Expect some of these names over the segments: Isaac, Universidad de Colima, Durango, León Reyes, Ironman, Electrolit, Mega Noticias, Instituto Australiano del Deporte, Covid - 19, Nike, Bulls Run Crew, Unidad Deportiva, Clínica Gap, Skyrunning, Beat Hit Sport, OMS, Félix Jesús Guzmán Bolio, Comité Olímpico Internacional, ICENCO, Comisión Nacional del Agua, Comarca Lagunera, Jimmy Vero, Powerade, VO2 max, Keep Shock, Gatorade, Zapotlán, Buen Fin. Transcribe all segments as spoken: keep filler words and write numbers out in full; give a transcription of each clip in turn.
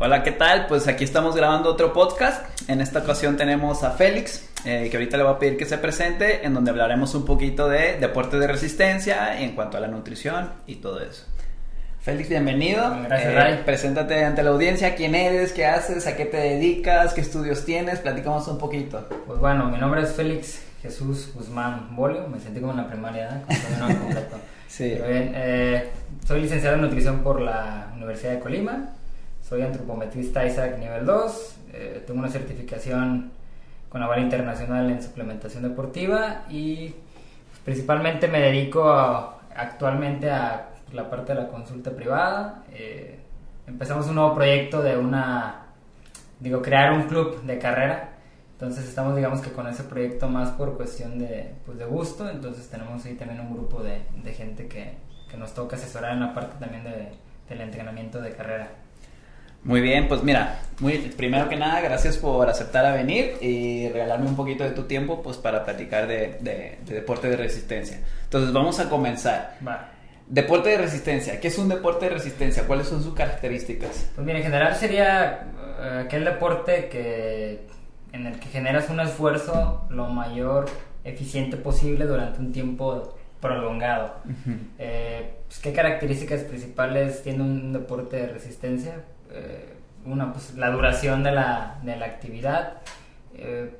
Hola, ¿qué tal? Pues aquí estamos grabando otro podcast. En esta ocasión tenemos a Félix, eh, que ahorita le voy a pedir que se presente, en donde hablaremos un poquito de deportes de resistencia en cuanto a la nutrición y todo eso. Félix, bienvenido. Gracias, eh, Ray. Preséntate ante la audiencia. ¿Quién eres? ¿Qué haces? ¿A qué te dedicas? ¿Qué estudios tienes? Platicamos un poquito. Pues bueno, mi nombre es Félix Jesús Guzmán Bolio. Me sentí como en la primaria, ¿eh? Con todo completo. Sí. Pero bien, eh, soy licenciado en nutrición por la Universidad de Colima. Soy antropometrista Isaac nivel dos. Eh, tengo una certificación con la vara internacional en suplementación deportiva y pues, principalmente me dedico a, actualmente a la parte de la consulta privada. Eh, empezamos un nuevo proyecto de una, digo, crear un club de carrera. Entonces estamos, digamos que con ese proyecto más por cuestión de, pues, de gusto. Entonces tenemos ahí también un grupo de, de gente que, que nos toca asesorar en la parte también de, del entrenamiento de carrera. Muy bien, pues mira, muy, primero que nada, gracias por aceptar a venir y regalarme un poquito de tu tiempo pues para platicar de, de, de deporte de resistencia. Entonces vamos a comenzar. Va. Deporte de resistencia, ¿qué es un deporte de resistencia? ¿Cuáles son sus características? Pues mira, en general sería uh, aquel deporte que... en el que generas un esfuerzo lo mayor eficiente posible durante un tiempo prolongado. Uh-huh. eh, pues, ¿qué características principales tiene un deporte de resistencia? Eh, una, pues la duración de la, de la actividad, eh,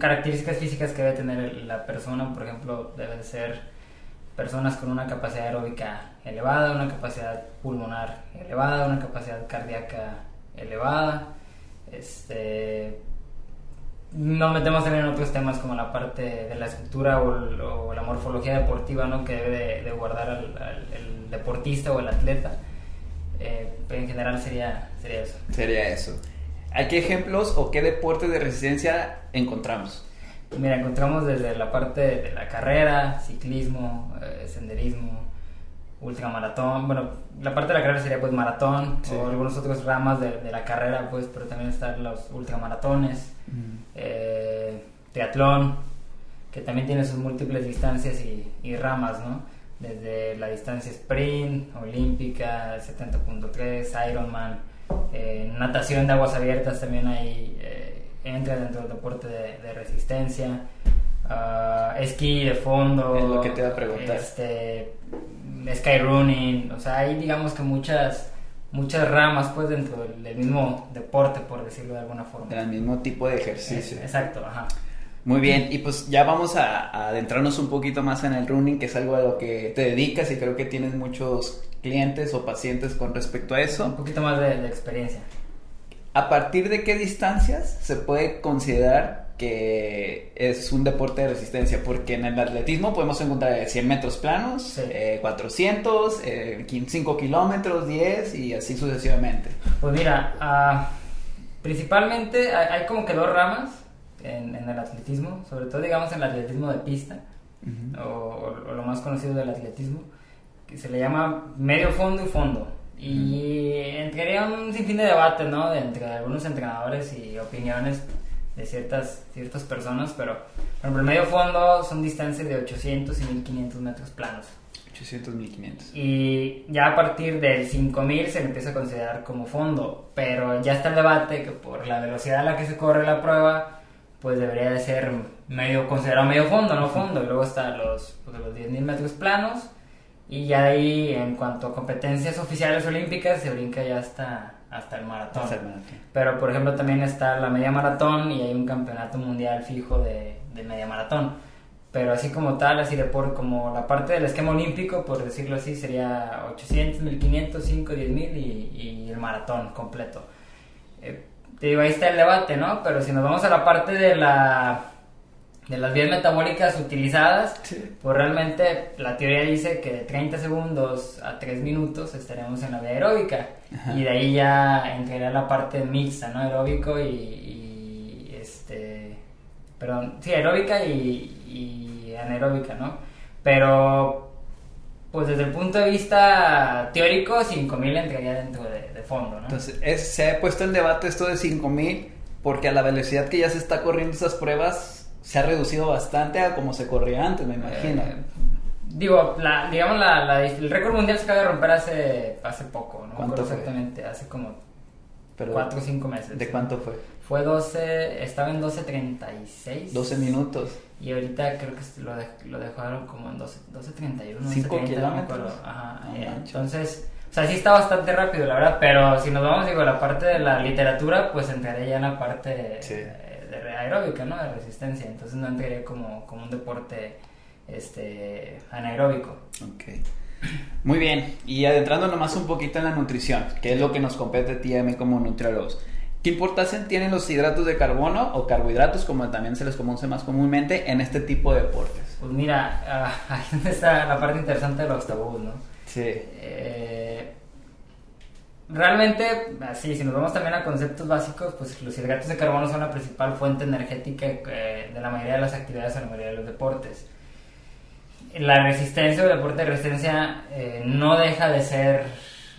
características físicas que debe tener la persona. Por ejemplo, deben ser personas con una capacidad aeróbica elevada, una capacidad pulmonar elevada, una capacidad cardíaca elevada. Este, no metemos también en otros temas como la parte de la estructura o, o la morfología deportiva, ¿no? Que debe de, de guardar al, al, el deportista o el atleta. Eh, pero en general sería, sería eso. Sería eso. ¿A qué ejemplos o qué deportes de resistencia encontramos? Mira, encontramos desde la parte de la carrera, ciclismo, eh, senderismo, ultramaratón. Bueno, la parte de la carrera sería pues maratón, sí, o algunos otros ramas de, de la carrera pues, pero también están los ultramaratones, mm. eh, triatlón, que también tiene sus múltiples distancias y, y ramas, ¿no? Desde la distancia sprint, olímpica, setenta punto tres, Ironman, eh, natación de aguas abiertas también ahí eh, entra dentro del deporte de, de resistencia, uh, esquí de fondo. Es lo que te iba a preguntar. Este... Skyrunning, o sea, hay digamos que muchas muchas ramas pues dentro del, del mismo deporte, por decirlo de alguna forma. Del mismo tipo de ejercicio. Es, exacto, ajá. Muy bien, y pues ya vamos a, a adentrarnos un poquito más en el running, que es algo a lo que te dedicas y creo que tienes muchos clientes o pacientes con respecto a eso. Un poquito más de, de experiencia. ¿A partir de qué distancias se puede considerar que es un deporte de resistencia? Porque en el atletismo podemos encontrar cien metros planos, sí, eh, cuatrocientos, eh, cinco kilómetros, diez y así sucesivamente. Pues mira, uh, principalmente hay, hay como que dos ramas en, en el atletismo, sobre todo digamos en el atletismo de pista, uh-huh, o, o lo más conocido del atletismo, que se le llama medio fondo y fondo. Y uh-huh, entraría un sinfín de debate, ¿no? De entre algunos entrenadores y opiniones de ciertas, ciertas personas, pero por ejemplo el medio fondo son distancias de ochocientos y mil quinientos metros planos. ochocientos, mil quinientos. Y ya a partir del cinco mil se le empieza a considerar como fondo, pero ya está el debate que por la velocidad a la que se corre la prueba, pues debería de ser medio, considerado medio fondo, no fondo. Y luego están los, pues, los diez mil metros planos, y ya de ahí en cuanto a competencias oficiales olímpicas se brinca ya hasta... hasta el maratón. Hasta el maratón. Pero por ejemplo también está la media maratón y hay un campeonato mundial fijo de, de media maratón. Pero así como tal, así de por como la parte del esquema olímpico, por decirlo así, sería ochocientos, mil quinientos, cinco, diez mil y, y el maratón completo. Eh, te digo, ahí está el debate, ¿no? Pero si nos vamos a la parte de la de las vías metabólicas utilizadas, sí, pues realmente la teoría dice que de treinta segundos a tres minutos estaremos en la vía aeróbica. Ajá. Y de ahí ya entraría la parte mixta, ¿no? Aeróbico y, y este, perdón, sí, aeróbica y, y anaeróbica, ¿no? Pero pues desde el punto de vista teórico, cinco mil entraría dentro de, de fondo, ¿no? Entonces es, se ha puesto en debate esto de cinco mil porque a la velocidad que ya se está corriendo esas pruebas se ha reducido bastante a como se corría antes, me imagino. Eh, digo, la, digamos, la, la, el récord mundial se acaba de romper hace, hace poco, ¿no? ¿Cuánto fue? Exactamente, hace como Pero cuatro o cinco meses. ¿De cuánto fue? Fue doce, estaba en doce treinta y seis. doce minutos. Y ahorita creo que lo, de, lo dejaron como en doce treinta y uno. cinco kilómetros. No, ajá, no, eh, entonces, o sea, sí está bastante rápido, la verdad, pero si nos vamos, digo, a la parte de la literatura, pues entraré ya en la parte sí. de, de aeróbica, ¿no? De resistencia, entonces no entraré como, como un deporte este, anaeróbico. Ok. Muy bien, y adentrándonos más un poquito en la nutrición, que es lo que nos compete a ti y a mí como nutriólogos. ¿Qué importancia tienen los hidratos de carbono o carbohidratos, como también se les conoce más comúnmente, en este tipo de deportes? Pues mira, uh, ahí está la parte interesante de los tabús, ¿no? Sí. Eh, realmente, así, si nos vamos también a conceptos básicos, pues los hidratos de carbono son la principal fuente energética eh, de la mayoría de las actividades, de la mayoría de los deportes. La resistencia o el deporte de resistencia eh, no deja de ser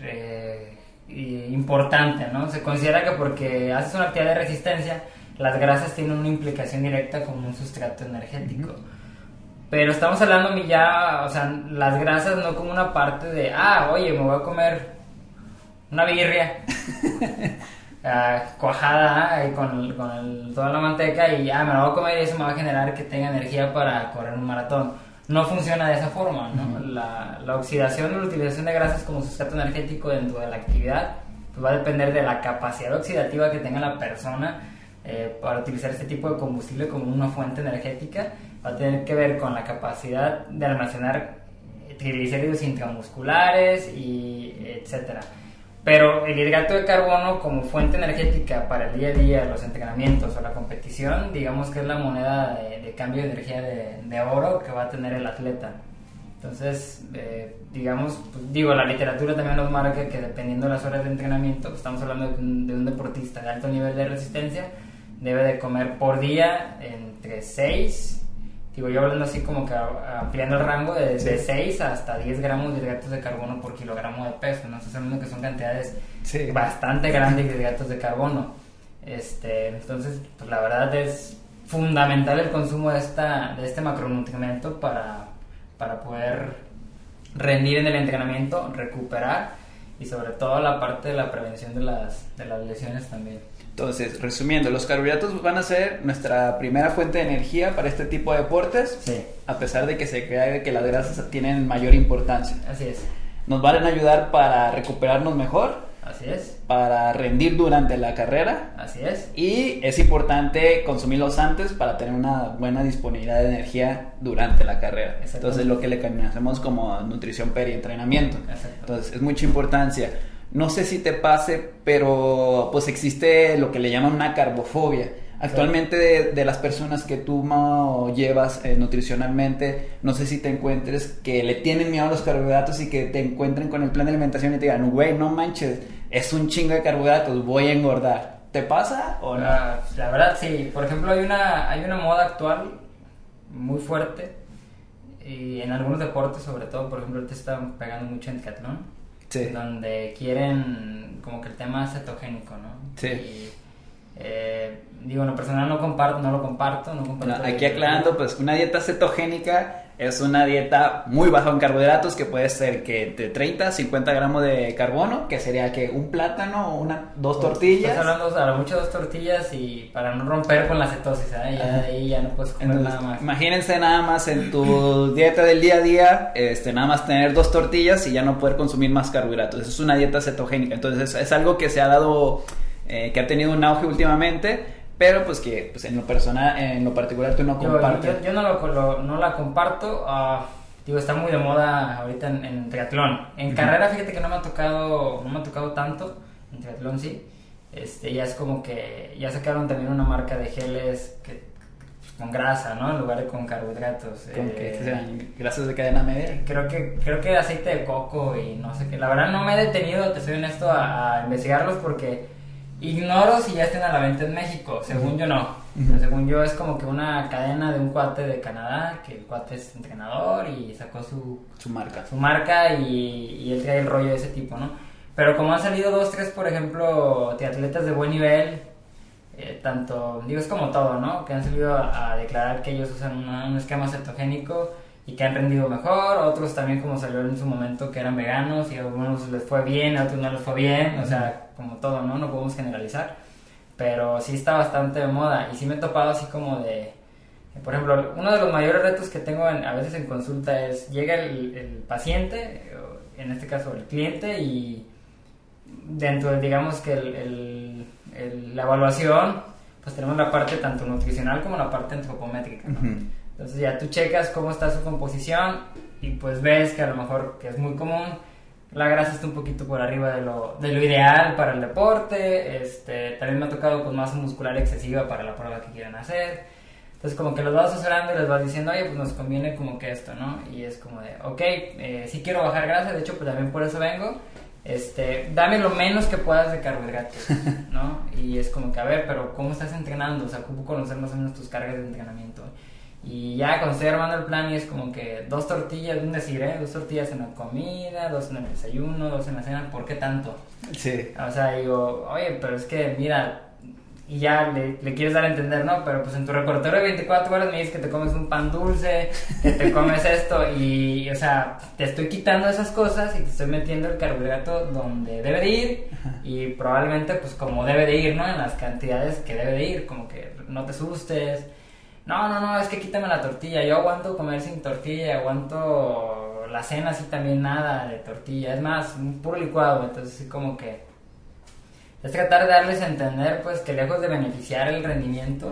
eh, importante, ¿no? Se considera que porque haces una actividad de resistencia, las grasas tienen una implicación directa como un sustrato energético. Uh-huh. Pero estamos hablando ya, o sea, las grasas no como una parte de, ah, oye, me voy a comer una birria uh, cuajada y con, con el, toda la manteca y ya, ah, me la voy a comer y eso me va a generar que tenga energía para correr un maratón. No funciona de esa forma, ¿no? Uh-huh. La, la oxidación o la utilización de grasas como sustrato energético dentro de la actividad pues va a depender de la capacidad oxidativa que tenga la persona eh, para utilizar este tipo de combustible como una fuente energética. Va a tener que ver con la capacidad de almacenar triglicéridos intramusculares, y etcétera. Pero el hidrato de carbono como fuente energética para el día a día, los entrenamientos o la competición, digamos que es la moneda de, de cambio de energía de, de oro que va a tener el atleta. Entonces, eh, digamos, pues, digo, la literatura también nos marca que dependiendo de las horas de entrenamiento, pues, estamos hablando de un, de un deportista de alto nivel de resistencia, debe de comer por día entre seis, digo yo hablando así como que ampliando el rango de, sí. de seis hasta diez gramos de hidratos de carbono por kilogramo de peso, ¿no? Estás hablando que son cantidades sí. bastante grandes de hidratos de carbono. Este, entonces, pues la verdad es fundamental el consumo de, esta, de este macronutrimento para, para poder rendir en el entrenamiento, recuperar y sobre todo la parte de la prevención de las, de las lesiones también. Entonces, resumiendo, los carbohidratos van a ser nuestra primera fuente de energía para este tipo de deportes, sí. a pesar de que se cree que las grasas tienen mayor importancia. Así es. Nos van a ayudar para recuperarnos mejor. Así es. Para rendir durante la carrera. Así es. Y es importante consumirlos antes para tener una buena disponibilidad de energía durante la carrera. Entonces, lo que le conocemos como nutrición perientrenamiento. Exacto. Entonces, es mucha importancia. No sé si te pase, pero pues existe lo que le llaman una carbofobia. Actualmente de, de las personas que tú Mau, llevas eh, nutricionalmente, no sé si te encuentres que le tienen miedo a los carbohidratos y que te encuentren con el plan de alimentación y te digan, güey, no manches, es un chingo de carbohidratos, voy a engordar. ¿Te pasa o no? La, la verdad sí. Por ejemplo, hay una, hay una moda actual muy fuerte y en algunos deportes, sobre todo, por ejemplo, te están pegando mucho en triatlón. Sí. Donde quieren como que el tema cetogénico, ¿no? Sí. Y, eh, digo, en lo personal no comparto, no lo comparto, no comparto. No, aquí aclarando, pues una dieta cetogénica es una dieta muy baja en carbohidratos, que puede ser que de treinta a cincuenta gramos de carbono, que sería que un plátano, una, dos pues, tortillas. Estás hablando a lo mucho dos tortillas y para no romper con la cetosis, ¿eh? Ya de ahí ya no puedes comer. Entonces, nada más. Imagínense nada más en tu dieta del día a día, este, nada más tener dos tortillas y ya no poder consumir más carbohidratos. Eso es una dieta cetogénica. Entonces es, es algo que se ha dado, eh, que ha tenido un auge últimamente. Pero pues que pues en lo personal, en lo particular tú no compartes. Yo, yo, yo no, lo, lo, no la comparto, uh, digo, está muy de moda ahorita en, en triatlón. En uh-huh. carrera fíjate que no me ha tocado, no me ha tocado tanto, en triatlón sí. Este, ya es como que ya sacaron también una marca de geles que, pues, con grasa, ¿no? En lugar de con carbohidratos. ¿Con eh, qué? O sea, grasas de cadena media. Creo que, creo que aceite de coco y no sé qué. La verdad no me he detenido, te soy honesto, a, a investigarlos porque... Ignoro si ya estén a la venta en México, según uh-huh. yo no. Uh-huh. Según yo es como que una cadena de un cuate de Canadá, que el cuate es entrenador y sacó su, su marca. Su marca y, y él trae el rollo de ese tipo, ¿no? Pero como han salido dos, tres, por ejemplo, triatletas de buen nivel, eh, tanto, digo, es como todo, ¿no? Que han salido a, a declarar que ellos usan una, un esquema cetogénico y que han rendido mejor, otros también como salió en su momento que eran veganos y a algunos les fue bien, a otros no les fue bien, o sea, como todo, ¿no? No podemos generalizar, pero sí está bastante de moda y sí me he topado así como de, por ejemplo, uno de los mayores retos que tengo en, a veces en consulta es, llega el, el paciente, en este caso el cliente, y dentro de, digamos que el, el, el, la evaluación, pues tenemos la parte tanto nutricional como la parte antropométrica, ¿no? Uh-huh. Entonces ya tú checas cómo está su composición y pues ves que a lo mejor, que es muy común, la grasa está un poquito por arriba de lo, de lo ideal para el deporte, este, también me ha tocado con masa muscular excesiva para la prueba que quieran hacer, entonces como que los vas asesorando y les vas diciendo, oye, pues nos conviene como que esto, ¿no? Y es como de, ok, eh, sí quiero bajar grasa, de hecho pues también por eso vengo, este, dame lo menos que puedas de carbohidratos, ¿no? Y es como que, a ver, pero ¿cómo estás entrenando? O sea, ocupo conocer más o menos tus cargas de entrenamiento. Y ya cuando estoy armando el plan y es como que dos tortillas, un decir, ¿eh? Dos tortillas en la comida, dos en el desayuno, dos en la cena, ¿por qué tanto? Sí. O sea, digo, oye, pero es que, mira, y ya le, le quieres dar a entender, ¿no? Pero pues en tu repertorio de veinticuatro horas me dices que te comes un pan dulce, que te comes esto, y, o sea, te estoy quitando esas cosas y te estoy metiendo el carbohidrato donde debe de ir, y probablemente, pues, como debe de ir, ¿no? En las cantidades que debe de ir, como que no te asustes. No, no, no, es que quítame la tortilla, yo aguanto comer sin tortilla, aguanto la cena así también nada de tortilla, es más, un puro licuado, entonces sí como que es tratar de darles a entender pues que lejos de beneficiar el rendimiento,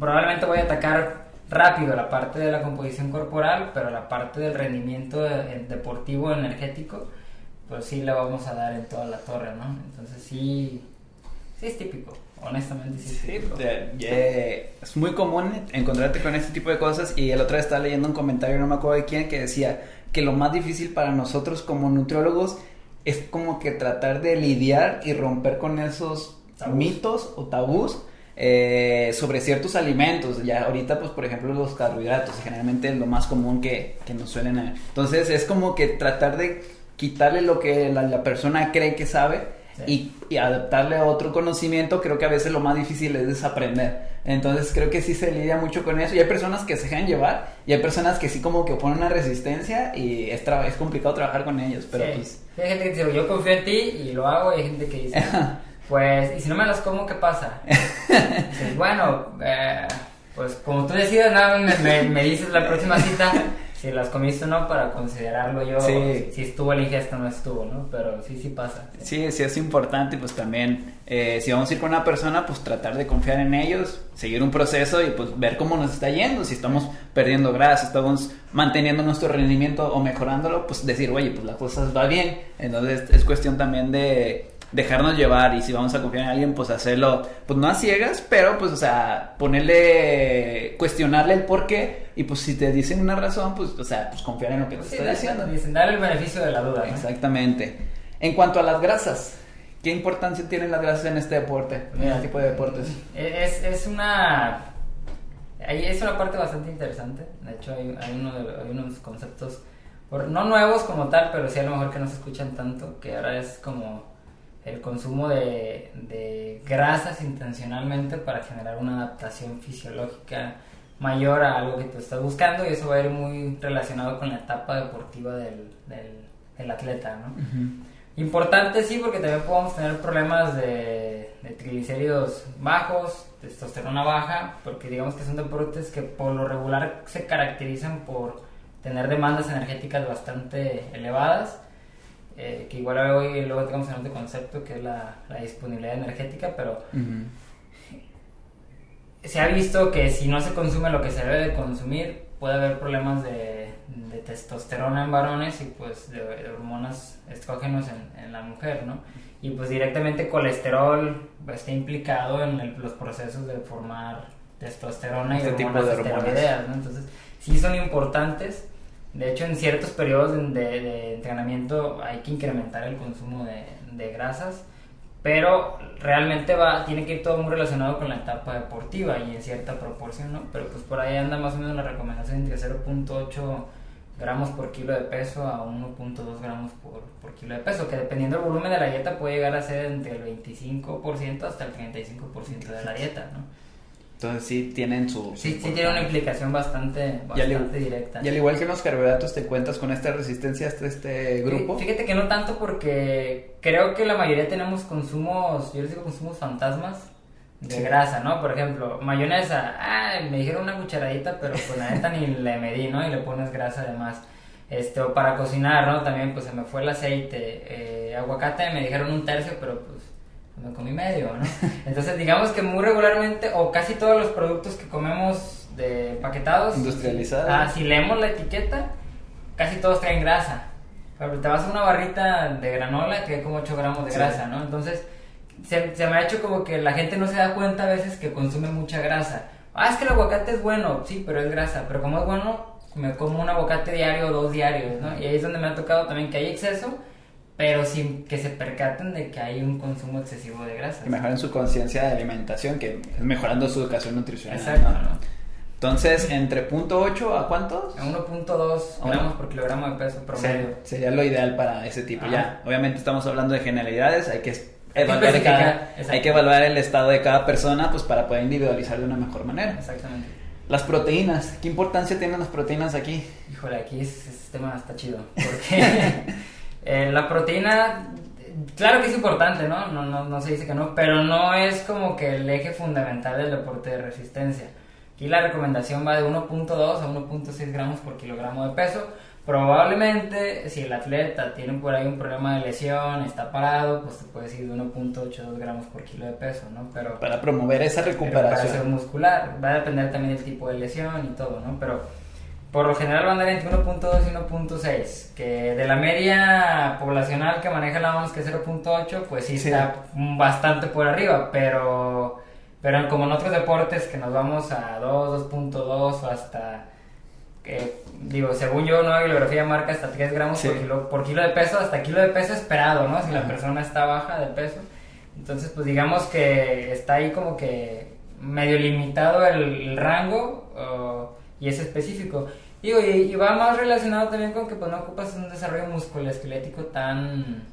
probablemente voy a atacar rápido la parte de la composición corporal, pero la parte del rendimiento deportivo energético, pues sí la vamos a dar en toda la torre, ¿no? Entonces sí, sí es típico. Honestamente, sí. Sí, yeah, yeah. Es muy común encontrarte con este tipo de cosas. Y el otro día estaba leyendo un comentario, no me acuerdo de quién, que decía que lo más difícil para nosotros como nutriólogos es como que tratar de lidiar y romper con esos tabús, mitos o tabús eh, sobre ciertos alimentos. Ya ahorita, pues por ejemplo, los carbohidratos, generalmente es lo más común que, que nos suelen haber. Entonces, es como que tratar de quitarle lo que la, la persona cree que sabe. Sí. Y, y adaptarle a otro conocimiento, creo que a veces lo más difícil es desaprender. Entonces creo que sí se lidia mucho con eso. Y hay personas que se dejan llevar y hay personas que sí como que oponen una resistencia y es, tra- es complicado trabajar con ellos. Pero sí. Pues... sí, hay gente que dice, yo confío en ti y lo hago, y hay gente que dice, pues, y si no me los como, ¿qué pasa? Dices, bueno, eh, pues como tú decidas, ¿no? me, me, me dices la próxima cita si las comiste o no, para considerarlo yo, sí. si, si estuvo el ingesto o no estuvo, ¿no? Pero sí, sí pasa. Sí, sí, sí es importante, pues también, eh, si vamos a ir con una persona, pues tratar de confiar en ellos, seguir un proceso y pues ver cómo nos está yendo, si estamos perdiendo grasa, estamos manteniendo nuestro rendimiento o mejorándolo, pues decir, oye, pues las cosas van bien. Entonces es cuestión también de dejarnos llevar, y si vamos a confiar en alguien, pues hacerlo, pues no a ciegas, pero pues, o sea, ponerle, cuestionarle el porqué, y pues si te dicen una razón, pues, o sea, pues confiar en lo que pues te sí, está diciendo. Dicen, darle el beneficio de la duda, ¿no? Exactamente. En cuanto a las grasas, ¿qué importancia tienen las grasas en este deporte, en Mira, este tipo de deportes? Es, es una... es una parte bastante interesante, de hecho hay, hay, uno de, hay unos conceptos, por, no nuevos como tal, pero sí a lo mejor que no se escuchan tanto, que ahora es como... el consumo de, de grasas intencionalmente para generar una adaptación fisiológica mayor a algo que tú estás buscando, y eso va a ir muy relacionado con la etapa deportiva del, del, del atleta, ¿no? Uh-huh. Importante, sí, porque también podemos tener problemas de, de triglicéridos bajos, testosterona baja, porque digamos que son deportes que por lo regular se caracterizan por tener demandas energéticas bastante elevadas. Eh, que igual hoy luego tenemos en otro concepto que es la, la disponibilidad energética, pero uh-huh. se ha visto que si no se consume lo que se debe de consumir, puede haber problemas de, de testosterona en varones y pues de, de hormonas estrógenos en, en la mujer, ¿no? Y pues directamente colesterol está implicado en el, los procesos de formar testosterona y este hormonas tipo de esteroideas, ¿no? Entonces sí son importantes. De hecho, en ciertos periodos de, de, de entrenamiento hay que incrementar el consumo de, de grasas, pero realmente va, tiene que ir todo muy relacionado con la etapa deportiva y en cierta proporción, ¿no? Pero pues por ahí anda más o menos la recomendación entre cero punto ocho gramos por kilo de peso a uno punto dos gramos por, por kilo de peso, que dependiendo del volumen de la dieta puede llegar a ser entre el veinticinco por ciento hasta el treinta y cinco por ciento de la dieta, ¿no? Entonces sí tienen su... su sí, sí tiene una implicación bastante, bastante al, directa. Y al igual que en los carbohidratos, ¿te cuentas con esta resistencia hasta este grupo? Fíjate que no tanto, porque creo que la mayoría tenemos consumos, yo les digo consumos fantasmas de sí. grasa, ¿no? Por ejemplo, mayonesa, ah, me dijeron una cucharadita, pero pues la neta ni le medí, ¿no? Y le pones grasa además. Este, o para cocinar, ¿no? También pues se me fue el aceite. Eh, aguacate me dijeron un tercio, pero pues me comí medio, ¿no? Entonces digamos que muy regularmente, o casi todos los productos que comemos de empaquetados, industrializados, ah, si leemos la etiqueta, casi todos traen grasa. Pero te vas a una barrita de granola que hay como ocho gramos de grasa, sí. ¿no? Entonces se, se me ha hecho como que la gente no se da cuenta a veces que consume mucha grasa. Ah, es que el aguacate es bueno, sí, pero es grasa. Pero como es bueno, me como un aguacate diario o dos diarios, ¿no? Y ahí es donde me ha tocado también que hay exceso, pero sin que se percaten de que hay un consumo excesivo de grasas. Y mejoran su conciencia de alimentación, que es mejorando su educación nutricional. Exacto, ¿no? ¿no? Entonces, ¿entre punto ocho a cuántos? A uno punto dos gramos por kilogramo de peso promedio. Sí, sería lo ideal para ese tipo. Ajá. Ya, obviamente estamos hablando de generalidades, hay que evaluar, cada, hay que evaluar el estado de cada persona, pues, para poder individualizar de una mejor manera. Exactamente. Las proteínas, ¿qué importancia tienen las proteínas aquí? Híjole, aquí ese tema está chido, porque eh, la proteína, claro que es importante, ¿no? No, ¿no? no se dice que no, pero no es como que el eje fundamental del deporte de resistencia. Aquí la recomendación va de uno punto dos a uno punto seis gramos por kilogramo de peso. Probablemente, si el atleta tiene por ahí un problema de lesión, está parado, pues te puedes ir de uno punto ochenta y dos gramos por kilo de peso, ¿no? Pero para promover esa recuperación muscular, va a depender también del tipo de lesión y todo, ¿no? Pero por lo general van a andar entre uno punto dos y uno punto seis, que de la media poblacional que maneja la O M S, que es cero punto ocho, pues sí, sí está bastante por arriba, pero, pero como en otros deportes que nos vamos a dos, dos punto dos o hasta... Eh, digo, según yo, nueva bibliografía marca hasta tres gramos sí. por, kilo, por kilo de peso, hasta kilo de peso esperado, ¿no? Si Ajá. la persona está baja de peso. Entonces, pues digamos que está ahí como que medio limitado el, el rango uh, y es específico. Digo, y, y va más relacionado también con que pues no ocupas un desarrollo musculoesquelético tan,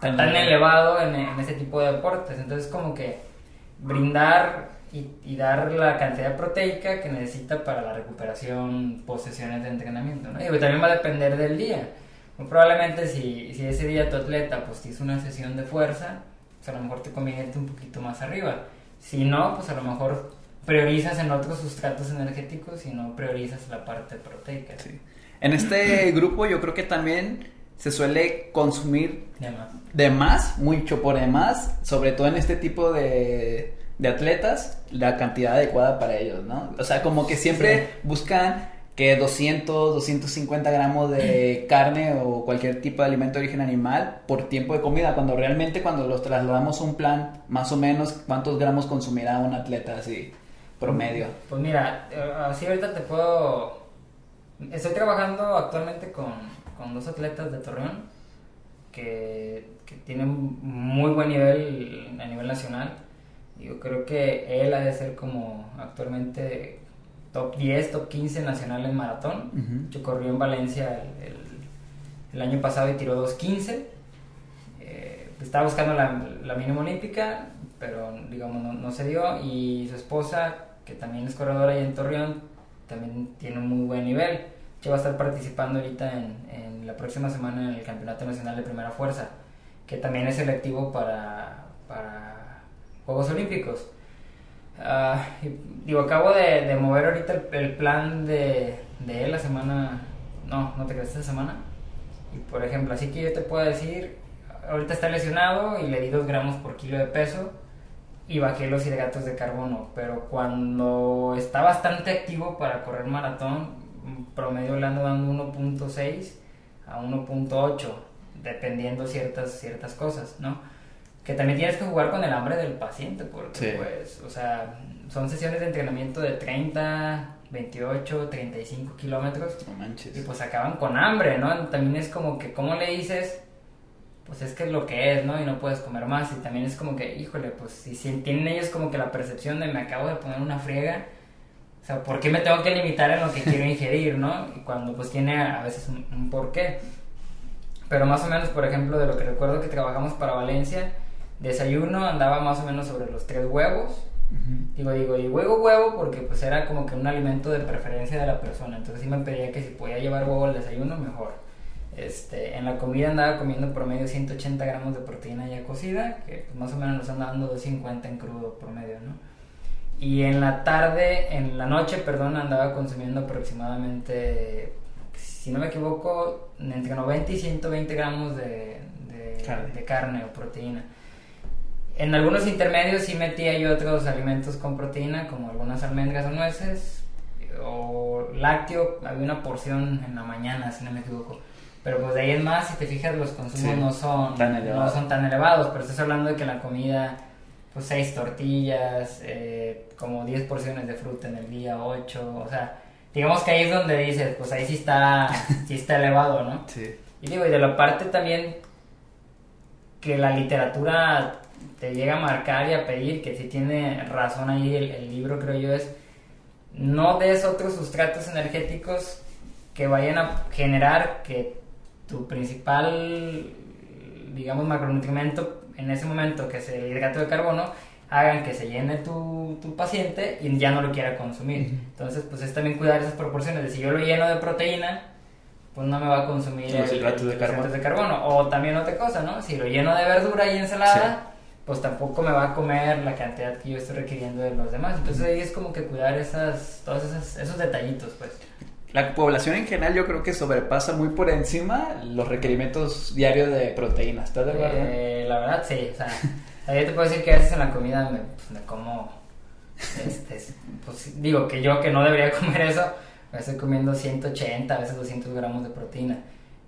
tan, tan elevado en, en ese tipo de deportes. Entonces, como que brindar... Y, y dar la cantidad proteica que necesita para la recuperación, posesiones de entrenamiento, ¿no? Y también va a depender del día. Muy probablemente si, si ese día tu atleta pues te hizo una sesión de fuerza, pues a lo mejor te conviene un poquito más arriba. Si no, pues a lo mejor priorizas en otros sustratos energéticos y no priorizas la parte proteica. Sí. En este grupo yo creo que también se suele consumir de más, de más mucho por demás, sobre todo en este tipo de... de atletas, la cantidad adecuada para ellos, ¿no? O sea, como que siempre sí. buscan que doscientos, doscientos cincuenta gramos de carne o cualquier tipo de alimento de origen animal por tiempo de comida, cuando realmente cuando los trasladamos a un plan, más o menos, ¿cuántos gramos consumirá un atleta así promedio? Pues mira, así ahorita te puedo... Estoy trabajando actualmente con, con dos atletas de Torreón que, que tienen muy buen nivel a nivel nacional. Yo creo que él ha de ser como actualmente top diez, top quince nacional en maratón. Uh-huh. Yo corrió en Valencia el, el, el año pasado y tiró dos quince. Eh, estaba buscando la, la mínima olímpica, pero digamos no, no se dio. Y su esposa, que también es corredora ahí en Torreón, también tiene un muy buen nivel. Yo va a estar participando ahorita en, en la próxima semana en el Campeonato Nacional de Primera Fuerza, que también es selectivo para... para Juegos Olímpicos. Uh, y, digo, acabo de, de mover ahorita el, el plan de, de él la semana... No, no te crees esta semana. Y, por ejemplo, así que yo te puedo decir... Ahorita está lesionado y le di dos gramos por kilo de peso y bajé los hidratos de carbono. Pero cuando está bastante activo para correr maratón, promedio le ando dando uno punto seis a uno punto ocho, dependiendo ciertas, ciertas cosas, ¿no? Que también tienes que jugar con el hambre del paciente, porque sí. pues, o sea, son sesiones de entrenamiento de treinta, veintiocho, treinta y cinco kilómetros. No manches. Y pues acaban con hambre, ¿no? También es como que, ¿cómo le dices? Pues es que es lo que es, ¿no? Y no puedes comer más. Y también es como que, híjole, pues si, si tienen ellos como que la percepción de me acabo de poner una friega, o sea, ¿por qué me tengo que limitar en lo que quiero ingerir, no? Y cuando pues tiene a veces un, un porqué. Pero más o menos, por ejemplo, de lo que recuerdo que trabajamos para Valencia... Desayuno andaba más o menos sobre los tres huevos, Uh-huh. Digo, digo, y huevo, huevo, porque pues era como que un alimento de preferencia de la persona. Entonces sí me pedía que si podía llevar huevo al desayuno, mejor. Este, en la comida andaba comiendo promedio ciento ochenta gramos de proteína ya cocida, que pues, más o menos nos anda dando doscientos cincuenta en crudo promedio, ¿no? Y en la tarde, en la noche, perdón, andaba consumiendo aproximadamente, si no me equivoco, entre noventa y ciento veinte gramos de, de, carne. de carne o proteína. En algunos intermedios sí metía yo otros alimentos con proteína, como algunas almendras o nueces, o lácteo. Había una porción en la mañana, si no me equivoco. Pero pues de ahí es más, si te fijas, los consumos sí, no, son, no son tan elevados, pero estás hablando de que la comida, pues seis tortillas, eh, como diez porciones de fruta en el día, ocho, o sea, digamos que ahí es donde dices, pues ahí sí está, sí está elevado, ¿no? Sí. Y digo, y de la parte también que la literatura te llega a marcar y a pedir, que sí tiene razón ahí el, el libro, creo yo, es no des otros sustratos energéticos que vayan a generar que tu principal, digamos, macronutrimento en ese momento, que es el hidrato de carbono, hagan que se llene tu, tu paciente y ya no lo quiera consumir. Uh-huh. Entonces, pues es también cuidar esas proporciones. De si yo lo lleno de proteína, pues no me va a consumir los el, hidratos, el, de, los carbono. hidratos de carbono. O también otra cosa, ¿no? Si lo lleno de verdura y ensalada, sí, pues tampoco me va a comer la cantidad que yo estoy requiriendo de los demás. Entonces, uh-huh, ahí es como que cuidar esas, todos esas, esos detallitos, pues. La población en general yo creo que sobrepasa muy por encima los requerimientos diarios de proteínas, ¿estás de acuerdo? Eh, la verdad sí, o sea, yo te puedo decir que a veces en la comida me, pues, me como, este, pues digo que yo que no debería comer eso, a veces comiendo ciento ochenta, a veces doscientos gramos de proteína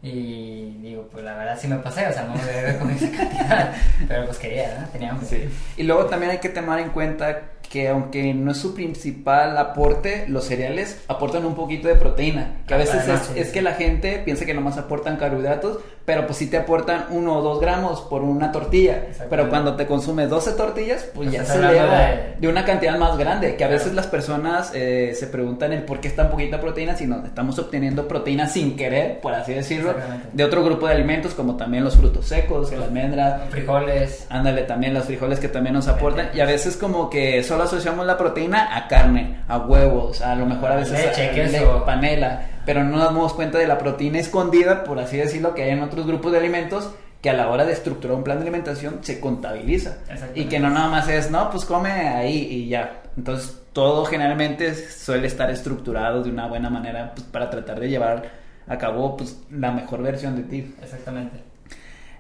y digo, pues la verdad sí me pasé, o sea, no me debería comer esa cantidad, pero pues quería, ¿no? Tenía hambre. Sí. Y luego también hay que tomar en cuenta que aunque no es su principal aporte, los cereales aportan un poquito de proteína, que a veces ah, es, sí, es sí. que la gente piensa que nomás aportan carbohidratos, pero pues sí te aportan uno o dos gramos por una tortilla, pero cuando te consumes doce tortillas, pues, pues ya se eleva de... de una cantidad más grande, que a veces las personas eh, se preguntan el por qué es tan poquita proteína, si no, estamos obteniendo proteína sin querer, por así decirlo, de otro grupo de alimentos, como también los frutos secos, las almendras, los frijoles, ándale, también los frijoles que también nos aportan, y a veces como que son asociamos la proteína a carne, a huevos, a lo mejor a veces leche, a queso, panela, pero no nos damos cuenta de la proteína escondida, por así decirlo, que hay en otros grupos de alimentos que a la hora de estructurar un plan de alimentación se contabiliza y que no nada más es, no, pues come ahí y ya. Entonces todo generalmente suele estar estructurado de una buena manera, pues, para tratar de llevar a cabo, pues, la mejor versión de ti. Exactamente.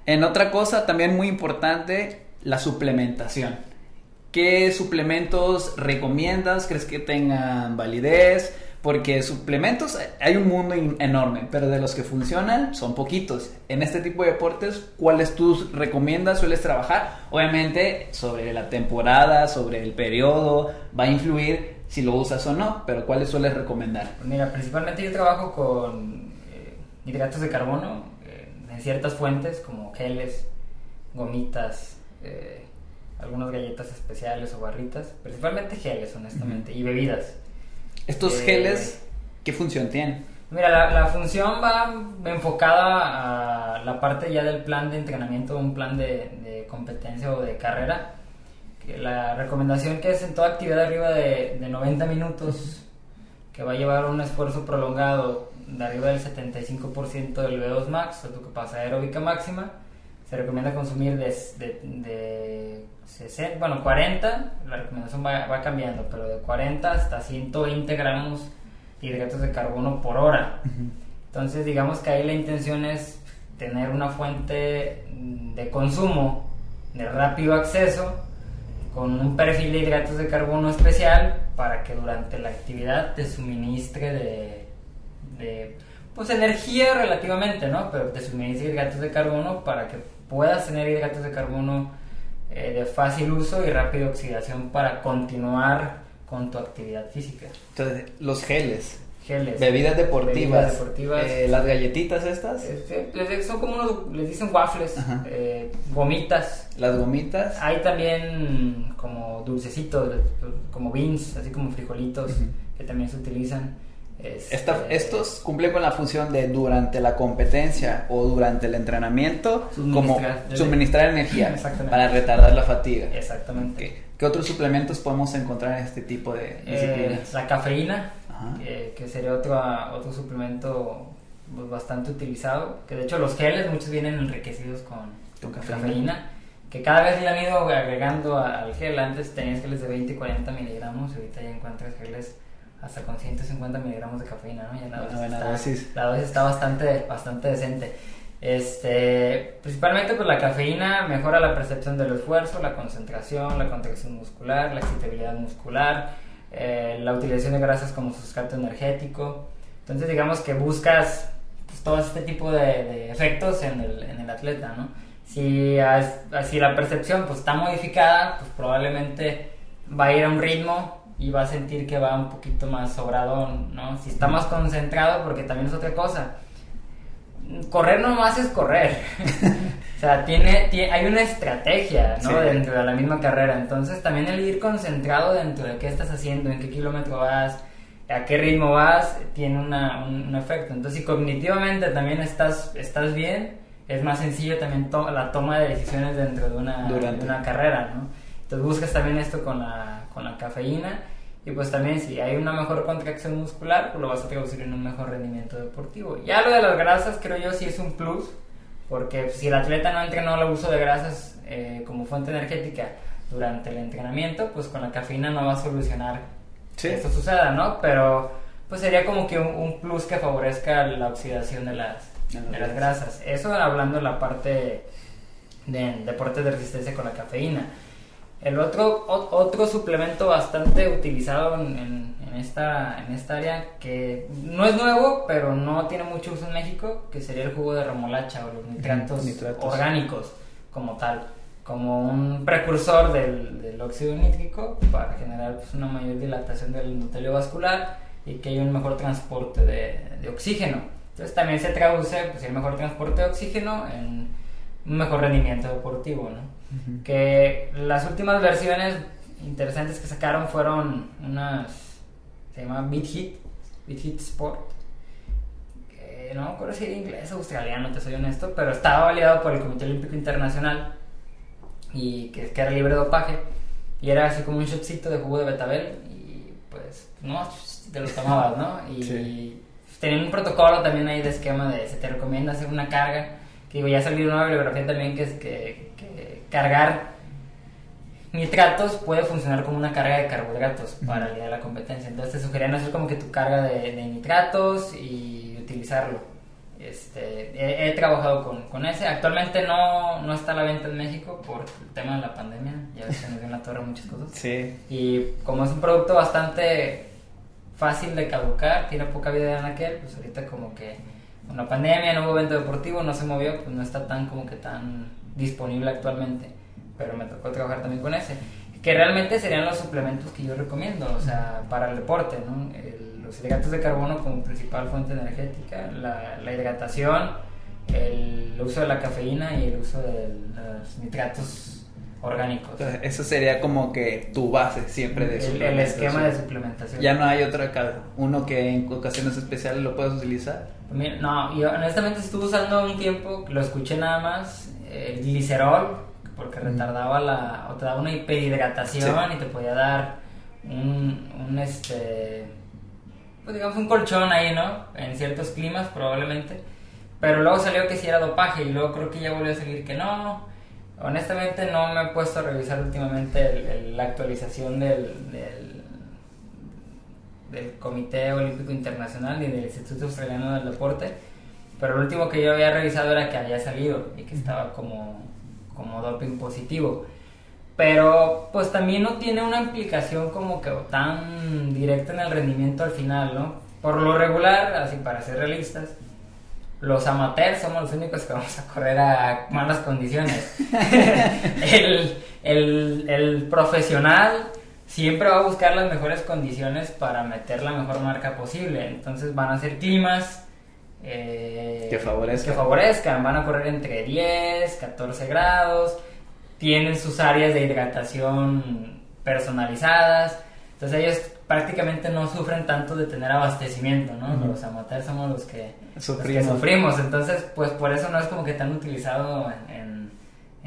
En otra cosa también muy importante, la suplementación. ¿Qué suplementos recomiendas? ¿Crees que tengan validez? Porque suplementos hay un mundo enorme, pero de los que funcionan son poquitos. En este tipo de deportes, ¿cuáles tú recomiendas, sueles trabajar? Obviamente sobre la temporada, sobre el periodo, va a influir si lo usas o no, pero ¿cuáles sueles recomendar? Mira, principalmente yo trabajo con eh, hidratos de carbono eh, en ciertas fuentes como geles, gomitas, eh, algunas galletas especiales o barritas, principalmente geles, honestamente, uh-huh, y bebidas. ¿Estos eh, geles qué función tienen? Mira, la, la función va enfocada a la parte ya del plan de entrenamiento, un plan de, de competencia o de carrera. La recomendación que es en toda actividad arriba de, de noventa minutos, que va a llevar un esfuerzo prolongado de arriba del setenta y cinco por ciento del V O dos max, o tu capacidad aeróbica máxima, se recomienda consumir de, de, de sesenta, bueno, cuarenta, la recomendación va, va cambiando, pero de cuarenta hasta ciento veinte gramos de hidratos de carbono por hora. Uh-huh. Entonces, digamos que ahí la intención es tener una fuente de consumo de rápido acceso con un perfil de hidratos de carbono especial para que durante la actividad te suministre de... de pues energía relativamente, ¿no? Pero te suministre hidratos de carbono para que puedas tener hidratos de carbono eh, de fácil uso y rápida oxidación para continuar con tu actividad física. Entonces, los geles, geles bebidas deportivas, bebidas deportivas eh, las galletitas estas. Eh, eh, son como unos, les dicen waffles, eh, gomitas. Las gomitas. Hay también como dulcecitos, como beans, así como frijolitos, uh-huh, que también se utilizan. Este... Esta, estos cumplen con la función de durante la competencia o durante el entrenamiento suministrar, como suministrar de... energía para retardar la fatiga. Exactamente. Okay. ¿Qué otros suplementos podemos encontrar en este tipo de disciplinas? Eh, la cafeína, que, que sería otro, otro suplemento bastante utilizado, que de hecho los geles muchos vienen enriquecidos con, ¿Con cafeína? cafeína, que cada vez le han ido agregando al gel. Antes tenías geles de veinte y cuarenta miligramos, y ahorita ya encuentras geles hasta con ciento cincuenta miligramos de cafeína, ¿no? Ya la, bueno, dosis la, está, dosis. la dosis está bastante, bastante decente. Este, principalmente pues la cafeína mejora la percepción del esfuerzo, la concentración, la contracción muscular, la excitabilidad muscular, eh, la utilización de grasas como sustrato energético. Entonces digamos que buscas pues, todo este tipo de, de efectos en el, en el atleta, ¿no? Si, has, si la percepción pues, está modificada, pues probablemente va a ir a un ritmo y va a sentir que va un poquito más sobradón, ¿no? Si está más concentrado, porque también es otra cosa. Correr nomás es correr. O sea, tiene, tiene, hay una estrategia, ¿no? Sí. Dentro de la misma carrera. Entonces, también el ir concentrado dentro de qué estás haciendo, en qué kilómetro vas, a qué ritmo vas, tiene una, un, un efecto. Entonces, si cognitivamente también estás, estás bien, es más sencillo también to- la toma de decisiones dentro de una, de una carrera, ¿no? Entonces buscas también esto con la, con la cafeína, y pues también si hay una mejor contracción muscular, pues lo vas a traducir en un mejor rendimiento deportivo. Ya lo de las grasas creo yo sí es un plus, porque si el atleta no entrenó el uso de grasas eh, como fuente energética durante el entrenamiento, pues con la cafeína no va a solucionar sí. que esto suceda, ¿no? Pero pues sería como que un, un plus que favorezca la oxidación de las, de las, de las grasas. Eso hablando de la parte de deportes de resistencia con la cafeína. El otro o, otro suplemento bastante utilizado en, en, esta, en esta área, que no es nuevo, pero no tiene mucho uso en México, que sería el jugo de remolacha o los nitratos, nitratos. orgánicos como tal, como un precursor del, del óxido nítrico para generar pues, una mayor dilatación del endotelio vascular y que haya un mejor transporte de, de oxígeno. Entonces también se traduce pues, el mejor transporte de oxígeno en un mejor rendimiento deportivo, ¿no? Que las últimas versiones interesantes que sacaron fueron unas, se llama Beat Hit, Beat Hit Sport, que no me acuerdo si era inglés o australiano, te soy honesto, pero estaba validado por el Comité Olímpico Internacional y que, que era libre de dopaje, y era así como un shotcito de jugo de betabel y pues no, te lo tomabas, ¿no? Y sí. Tenían un protocolo también ahí de esquema de se te recomienda hacer una carga, que digo, ya salió una bibliografía también que es que, que cargar nitratos puede funcionar como una carga de carbohidratos para el día de la competencia. Entonces te sugerían hacer como que tu carga de, de nitratos y utilizarlo. Este, he, he trabajado con, con ese. Actualmente no, no está a la venta en México por el tema de la pandemia. Ya ves que nos dio en la torre muchas cosas. Sí. Y como es un producto bastante fácil de caducar, tiene poca vida en aquel, pues ahorita como que con la pandemia no hubo evento deportivo, no se movió, pues no está tan como que tan disponible actualmente, pero me tocó trabajar también con ese, que realmente serían los suplementos que yo recomiendo, o sea, para el deporte, ¿no? El, los hidratos de carbono como principal fuente energética, la, la hidratación, el, el uso de la cafeína y el uso de los nitratos orgánicos. Entonces, eso sería como que tu base siempre de suplementación. El, el esquema de suplementación. Ya no hay otra, uno que en ocasiones especiales lo puedes utilizar. Mira, no, yo honestamente estuve usando un tiempo, lo escuché nada más, el glicerol, porque retardaba la, o te daba una hiperhidratación sí. y te podía dar un, un este, pues digamos un colchón ahí, ¿no? En ciertos climas probablemente, pero luego salió que sí era dopaje y luego creo que ya volvió a salir que no. Honestamente no me he puesto a revisar últimamente el, el, la actualización del, del, del Comité Olímpico Internacional y del Instituto Australiano del Deporte. Pero lo último que yo había revisado era que había salido y que estaba como, como doping positivo. Pero pues también no tiene una implicación como que tan directa en el rendimiento al final, ¿no? Por lo regular, así para ser realistas, los amateurs somos los únicos que vamos a correr a malas condiciones. el, el, el profesional siempre va a buscar las mejores condiciones para meter la mejor marca posible. Entonces van a ser climas... Eh, que, favorezcan. que favorezcan, van a correr entre diez, catorce grados, tienen sus áreas de hidratación personalizadas, entonces ellos prácticamente no sufren tanto de tener abastecimiento, ¿no? Uh-huh. Los amateurs somos los que sufrimos. Los que sufrimos, entonces pues por eso no es como que tan utilizado en, en,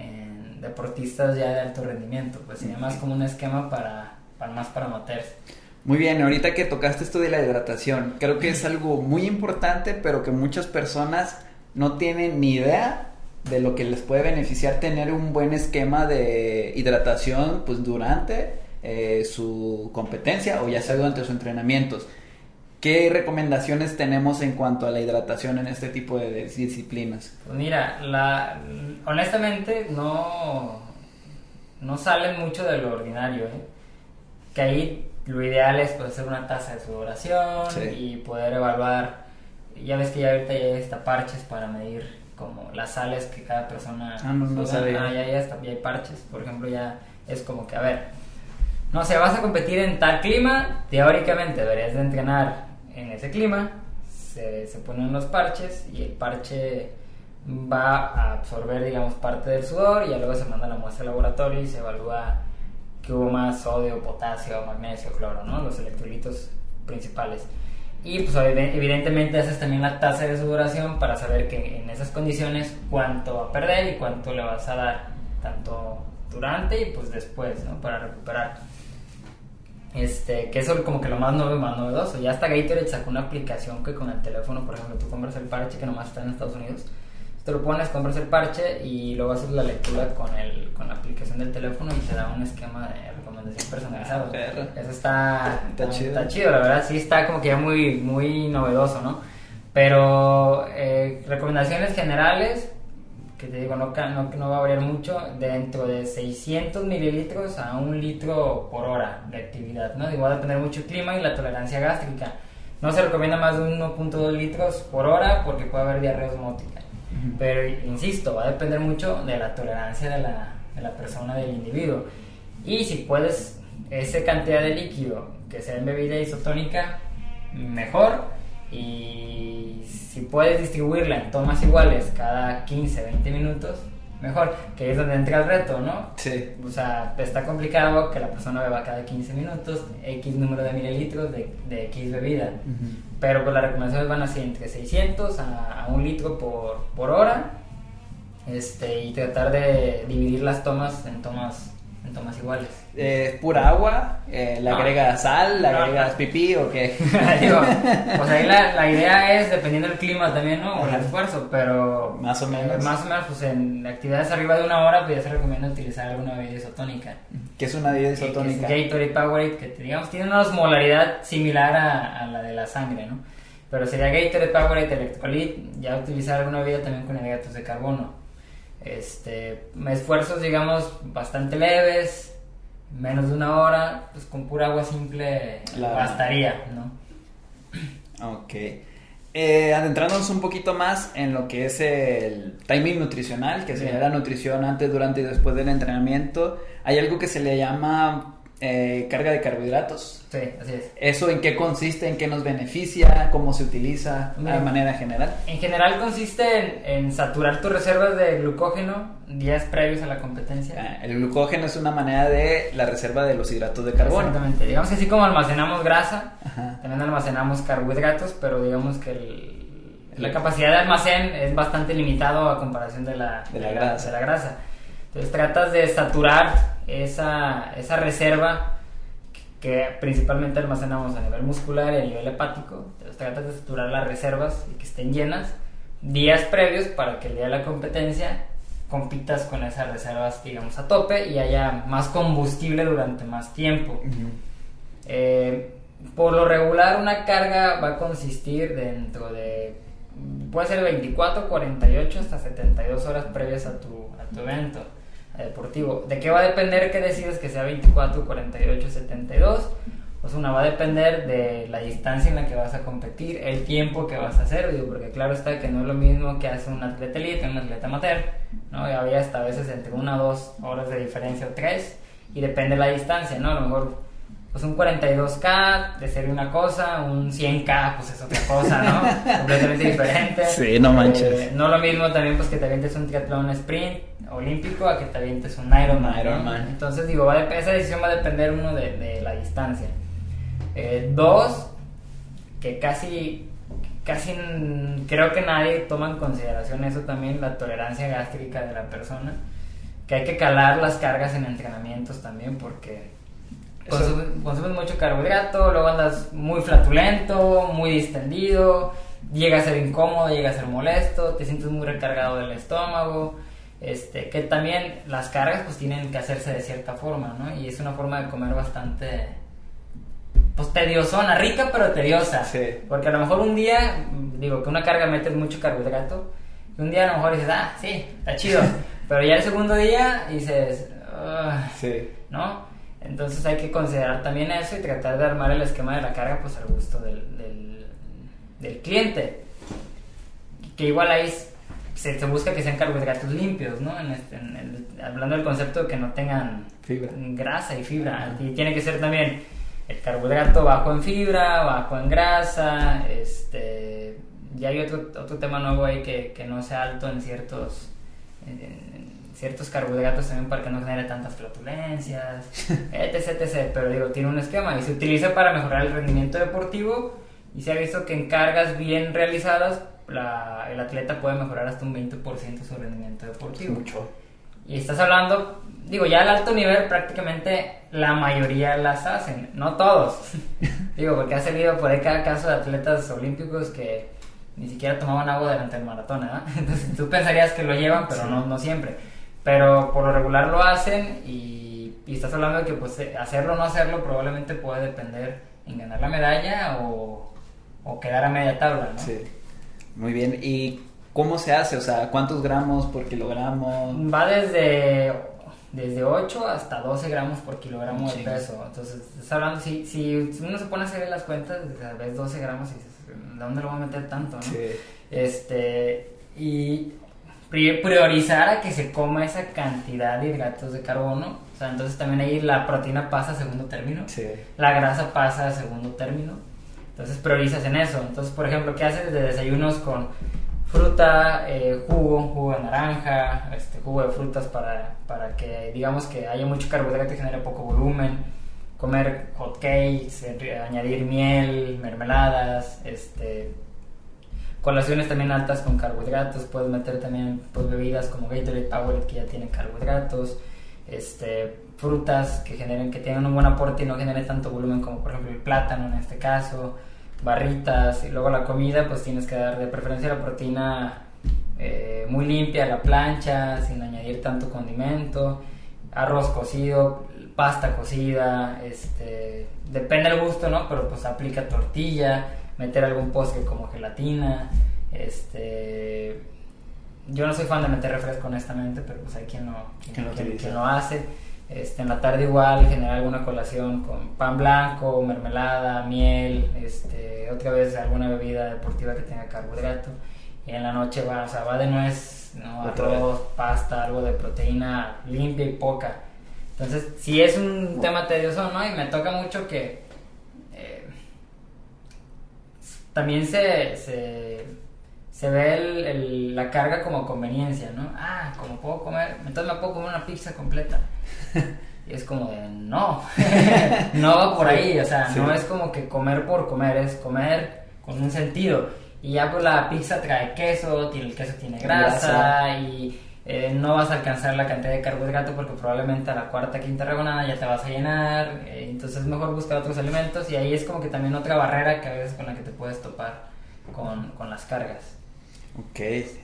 en deportistas ya de alto rendimiento, pues sería más como un esquema para, para más para amateurs. Muy bien, ahorita que tocaste esto de la hidratación, creo que es algo muy importante, pero que muchas personas no tienen ni idea de lo que les puede beneficiar tener un buen esquema de hidratación pues durante eh, su competencia o ya sea durante sus entrenamientos. ¿Qué recomendaciones tenemos en cuanto a la hidratación en este tipo de disciplinas? Pues mira, la, honestamente no, no sale mucho de lo ordinario, ¿eh? Que ahí lo ideal es pues, hacer una taza de sudoración, sí, y poder evaluar. Ya ves que ya ahorita ya hay hasta parches para medir como las sales que cada persona... Ah, no, no sabía. Ah, ya, ya, está, ya hay parches. Por ejemplo, ya es como que, a ver, no sé, vas a competir en tal clima, teóricamente deberías de entrenar en ese clima, se, se ponen los parches y el parche va a absorber, digamos, parte del sudor y ya luego se manda la muestra al laboratorio y se evalúa que hubo más sodio, potasio, magnesio, cloro, ¿no? Los electrolitos principales. Y pues evidentemente haces también la tasa de sudoración para saber que en esas condiciones cuánto va a perder y cuánto le vas a dar, tanto durante y pues después, ¿no? Para recuperar. Este, que eso es como que lo más nuevo y más novedoso. Ya hasta Gatorade sacó una aplicación que con el teléfono, por ejemplo, tú compras el parche que nomás está en Estados Unidos. Te lo pones, compras el parche y luego haces la lectura con el con la aplicación del teléfono y te da un esquema de recomendación personalizado. Perra. Eso está, está, está, chido. está chido, la verdad, sí está como que ya muy, muy novedoso, ¿no? Pero eh, recomendaciones generales, que te digo, no, no, no va a variar mucho, dentro de seiscientos mililitros a un litro por hora de actividad, ¿no? Igual va a tener mucho clima y la tolerancia gástrica. No se recomienda más de uno punto dos litros por hora porque puede haber diarrea osmótica. Pero insisto, va a depender mucho de la tolerancia de la, de la persona, del individuo. Y si puedes, esa cantidad de líquido que sea en bebida isotónica, mejor. Y si puedes distribuirla en tomas iguales cada quince, veinte minutos, mejor. Que es donde entra el reto, ¿no? Sí. O sea, está complicado que la persona beba cada quince minutos, X número de mililitros de, de X bebida. Uh-huh. Pero pues las recomendaciones van así, entre seiscientos a, a un litro por, por hora. Este, y tratar de dividir las tomas en tomas, en tomas iguales. Eh, ¿Pura agua? Eh, ¿Le no. agregas sal? ¿Le no. agregas pipí o qué? Digo, pues ahí la, la idea es, dependiendo del clima también, ¿no? O el esfuerzo, pero... Más o menos. Eh, más o menos, pues en actividades arriba de una hora, pues ya se recomienda utilizar alguna bebida isotónica. ¿Qué es una bebida isotónica? Que, que es Gatorade, Powerade, que digamos tiene una osmolaridad similar a, a la de la sangre, ¿no? Pero sería Gatorade, Powerade, electrolit, ya utilizar alguna bebida también con hidratos de carbono. Este, esfuerzos, digamos, bastante leves, menos de una hora, pues con pura agua simple la... bastaría, ¿no? Ok. Eh, adentrándonos un poquito más en lo que es el timing nutricional, que sí. se da la nutrición antes, durante y después del entrenamiento, hay algo que se le llama eh, carga de carbohidratos. Sí, así es. ¿Eso en qué consiste? ¿En qué nos beneficia? ¿Cómo se utiliza de manera general? En general consiste en, en saturar tus reservas de glucógeno días previos a la competencia. Ah, el glucógeno es una manera de la reserva de los hidratos de carbono. Exactamente. Digamos que así como almacenamos grasa, ajá, también almacenamos carbohidratos, pero digamos que el, la capacidad de almacén es bastante limitado a comparación de la, de la, de la, grasa. De la grasa. Entonces tratas de saturar esa, esa reserva que principalmente almacenamos a nivel muscular y a nivel hepático. Entonces tratas de saturar las reservas y que estén llenas días previos para que el día de la competencia compitas con esas reservas, digamos, a tope y haya más combustible durante más tiempo. Uh-huh. Eh, por lo regular una carga va a consistir dentro de, puede ser veinticuatro, cuarenta y ocho hasta setenta y dos horas previas a tu, a tu evento deportivo. ¿De qué va a depender que decidas que sea veinticuatro, cuarenta y ocho, setenta y dos? Pues una, va a depender de la distancia en la que vas a competir, el tiempo que vas a hacer, digo, porque claro está que no es lo mismo que hace un atleta elite, un atleta amateur, ¿no? Y había hasta a veces entre una a dos horas de diferencia o tres, y depende de la distancia, ¿no? A lo mejor pues un cuarenta y dos K te sería una cosa, un cien K pues es otra cosa, ¿no? Completamente diferente. Sí, no manches. Eh, no lo mismo también pues que te avientes un triatlón sprint olímpico a que te avientes un Ironman. Ironman. Entonces digo, va de, esa decisión va a depender uno de, de la distancia. Eh, dos, que casi, casi creo que nadie toma en consideración eso también, la tolerancia gástrica de la persona, que hay que calar las cargas en entrenamientos también, porque consumes, consumes mucho carbohidrato, luego andas muy flatulento, muy distendido, llega a ser incómodo, llega a ser molesto, te sientes muy recargado del estómago. Este, que también las cargas pues tienen que hacerse de cierta forma, ¿no? Y es una forma de comer bastante, pues, tediosona, rica pero tediosa. Sí. Porque a lo mejor un día, digo, que una carga metes mucho carbohidrato, y un día a lo mejor dices, ah, sí, está chido, pero ya el segundo día dices, sí, ¿no? Entonces hay que considerar también eso y tratar de armar el esquema de la carga pues al gusto del, del, del cliente, que igual ahí es, Se, se busca que sean carbohidratos limpios, ¿no? En este, en el, hablando del concepto de que no tengan fibra, grasa y fibra. Y tiene que ser también el carbohidrato bajo en fibra, bajo en grasa. Este, y hay otro, otro tema nuevo ahí que, que no sea alto en ciertos, en, en ciertos carbohidratos también, para que no genere tantas flatulencias, etc, etcétera. Pero digo, tiene un esquema y se utiliza para mejorar el rendimiento deportivo. Y se ha visto que en cargas bien realizadas, La, el atleta puede mejorar hasta un veinte por ciento su rendimiento deportivo. Es mucho. Y estás hablando, digo, ya al alto nivel prácticamente la mayoría las hacen, no todos. Digo, porque ha salido por ahí cada caso de atletas olímpicos que ni siquiera tomaban agua durante el maratón, ¿eh? Entonces tú pensarías que lo llevan, pero sí, no, no siempre. Pero por lo regular lo hacen, y, y estás hablando de que pues hacerlo o no hacerlo probablemente puede depender en ganar la medalla o, o quedar a media tabla, ¿no? Sí. Muy bien, ¿y cómo se hace? O sea, ¿cuántos gramos por kilogramo? Va desde, desde ocho hasta doce gramos por kilogramo, sí, de peso. Entonces, estás hablando, si, si uno se pone a hacer las cuentas, a veces doce gramos y dices, ¿de dónde lo voy a meter tanto, no? Sí. Este, y priorizar a que se coma esa cantidad de hidratos de carbono. O sea, entonces también ahí la proteína pasa a segundo término, sí, la grasa pasa a segundo término. Entonces priorizas en eso. Entonces, por ejemplo, ¿qué haces de desayunos con fruta, eh, jugo, jugo de naranja, este, jugo de frutas para, para que, digamos, que haya mucho carbohidrato y genere poco volumen? Comer hot cakes, añadir miel, mermeladas, este, colaciones también altas con carbohidratos. Puedes meter también, pues, bebidas como Gatorade, Powerade, que ya tienen carbohidratos, este, frutas que generen, que tengan un buen aporte y no generen tanto volumen, como por ejemplo el plátano en este caso, barritas. Y luego la comida, pues tienes que dar de preferencia la proteína eh, muy limpia, la plancha, sin añadir tanto condimento, arroz cocido, pasta cocida, este, depende del gusto, ¿no? Pero pues aplica tortilla, meter algún postre como gelatina, este... Yo no soy fan de meter refresco, honestamente, pero pues hay quien lo, quien, quien, quien lo hace. Este, en la tarde igual, generar alguna colación con pan blanco, mermelada, miel, este, otra vez alguna bebida deportiva que tenga carbohidrato. Y en la noche va, o sea, va de nuez, ¿no? Arroz, pasta, algo de proteína limpia y poca. Entonces, si es un bueno. tema tedioso, ¿no? Y me toca mucho que eh, también se... se se ve el, el, la carga como conveniencia, ¿no? Ah, como puedo comer, entonces me puedo comer una pizza completa. Y es como de, no, no va por ahí, o sea, sí, no es como que comer por comer, es comer con un sentido. Y ya pues la pizza trae queso, tiene, el queso tiene grasa, grasa. y eh, no vas a alcanzar la cantidad de carbohidrato porque probablemente a la cuarta, quinta rebanada ya te vas a llenar, eh, entonces es mejor buscar otros alimentos, y ahí es como que también otra barrera que a veces con la que te puedes topar con, con las cargas. Ok,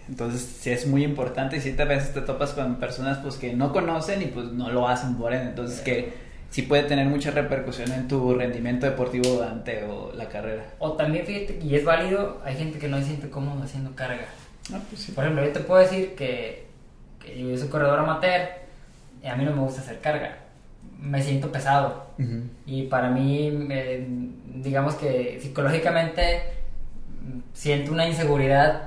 entonces sí es muy importante, y sí, a veces te topas con personas pues que no conocen y pues no lo hacen por ende, entonces que sí puede tener mucha repercusión en tu rendimiento deportivo durante o la carrera. O también, fíjate, y es válido, hay gente que no se siente cómodo haciendo carga. Ah, pues sí. Por ejemplo, yo te puedo decir que, que yo soy corredor amateur y a mí no me gusta hacer carga, me siento pesado. Uh-huh. Y para mí, eh, digamos que psicológicamente siento una inseguridad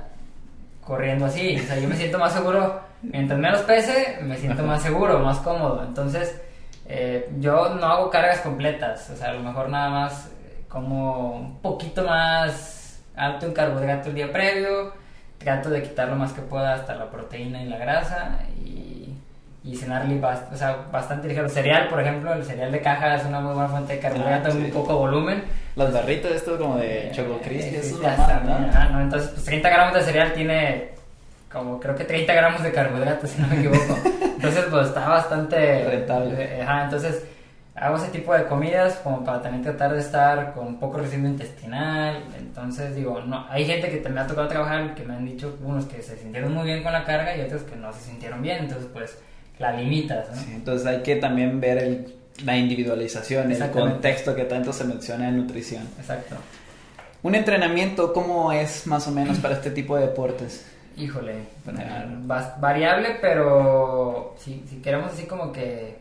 corriendo así, o sea, yo me siento más seguro, mientras menos pese, me siento más seguro, más cómodo. Entonces, eh, yo no hago cargas completas, o sea, a lo mejor nada más como un poquito más alto en carbohidrato el día previo, trato de quitar lo más que pueda hasta la proteína y la grasa, y, y cenarle bast o sea, bastante ligero. Cereal, por ejemplo, el cereal de caja es una muy buena fuente de carbohidrato, ah, sí. Muy poco volumen. Los barritos estos como de eh, Choco Crispy, eh, eso es normal, ¿no? Ah, no, entonces pues treinta gramos de cereal tiene como creo que treinta gramos de carbohidrato, si no me equivoco. Entonces pues está bastante rentable. Ajá, entonces hago ese tipo de comidas como para también tratar de estar con poco residuo intestinal. Entonces digo, no, hay gente que me ha tocado trabajar que me han dicho unos que se sintieron muy bien con la carga y otros que no se sintieron bien, entonces pues la limitas, ¿no? Sí, entonces hay que también ver el, la individualización, el contexto que tanto se menciona en nutrición. Exacto. ¿Un entrenamiento cómo es más o menos para este tipo de deportes? Híjole, bueno, variable, pero si, si queremos así como que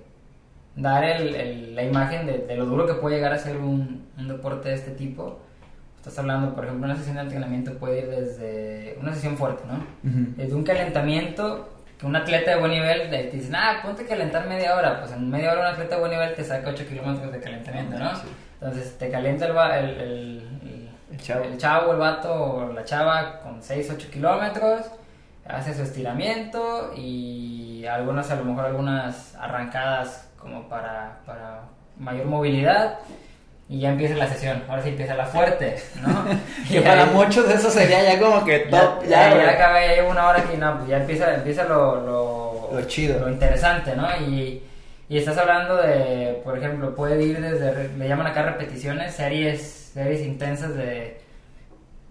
dar el, el, la imagen de, de lo duro que puede llegar a ser un, un deporte de este tipo. Estás hablando, por ejemplo, una sesión de entrenamiento puede ir desde una sesión fuerte, ¿no? Uh-huh. Desde un calentamiento, que un atleta de buen nivel te dice, ah, ponte a calentar media hora. Pues en media hora un atleta de buen nivel te saca ocho kilómetros de calentamiento, ¿no? Sí. Entonces te calienta el, va, el, el, el, el, chavo. el chavo, el vato o la chava con seis, ocho kilómetros, hace su estiramiento y algunas, a lo mejor algunas arrancadas como para, para mayor movilidad, y ya empieza la sesión. Ahora sí empieza la fuerte, ¿no? Que y para ahí, muchos de eso sería ya como que top. Ya, ya, ya, ya acabé, ya llevo una hora aquí, no, pues ya empieza, empieza lo, lo, lo chido, lo interesante, ¿no? Y, y estás hablando de, por ejemplo, puede ir desde, le llaman acá repeticiones, series, series intensas de,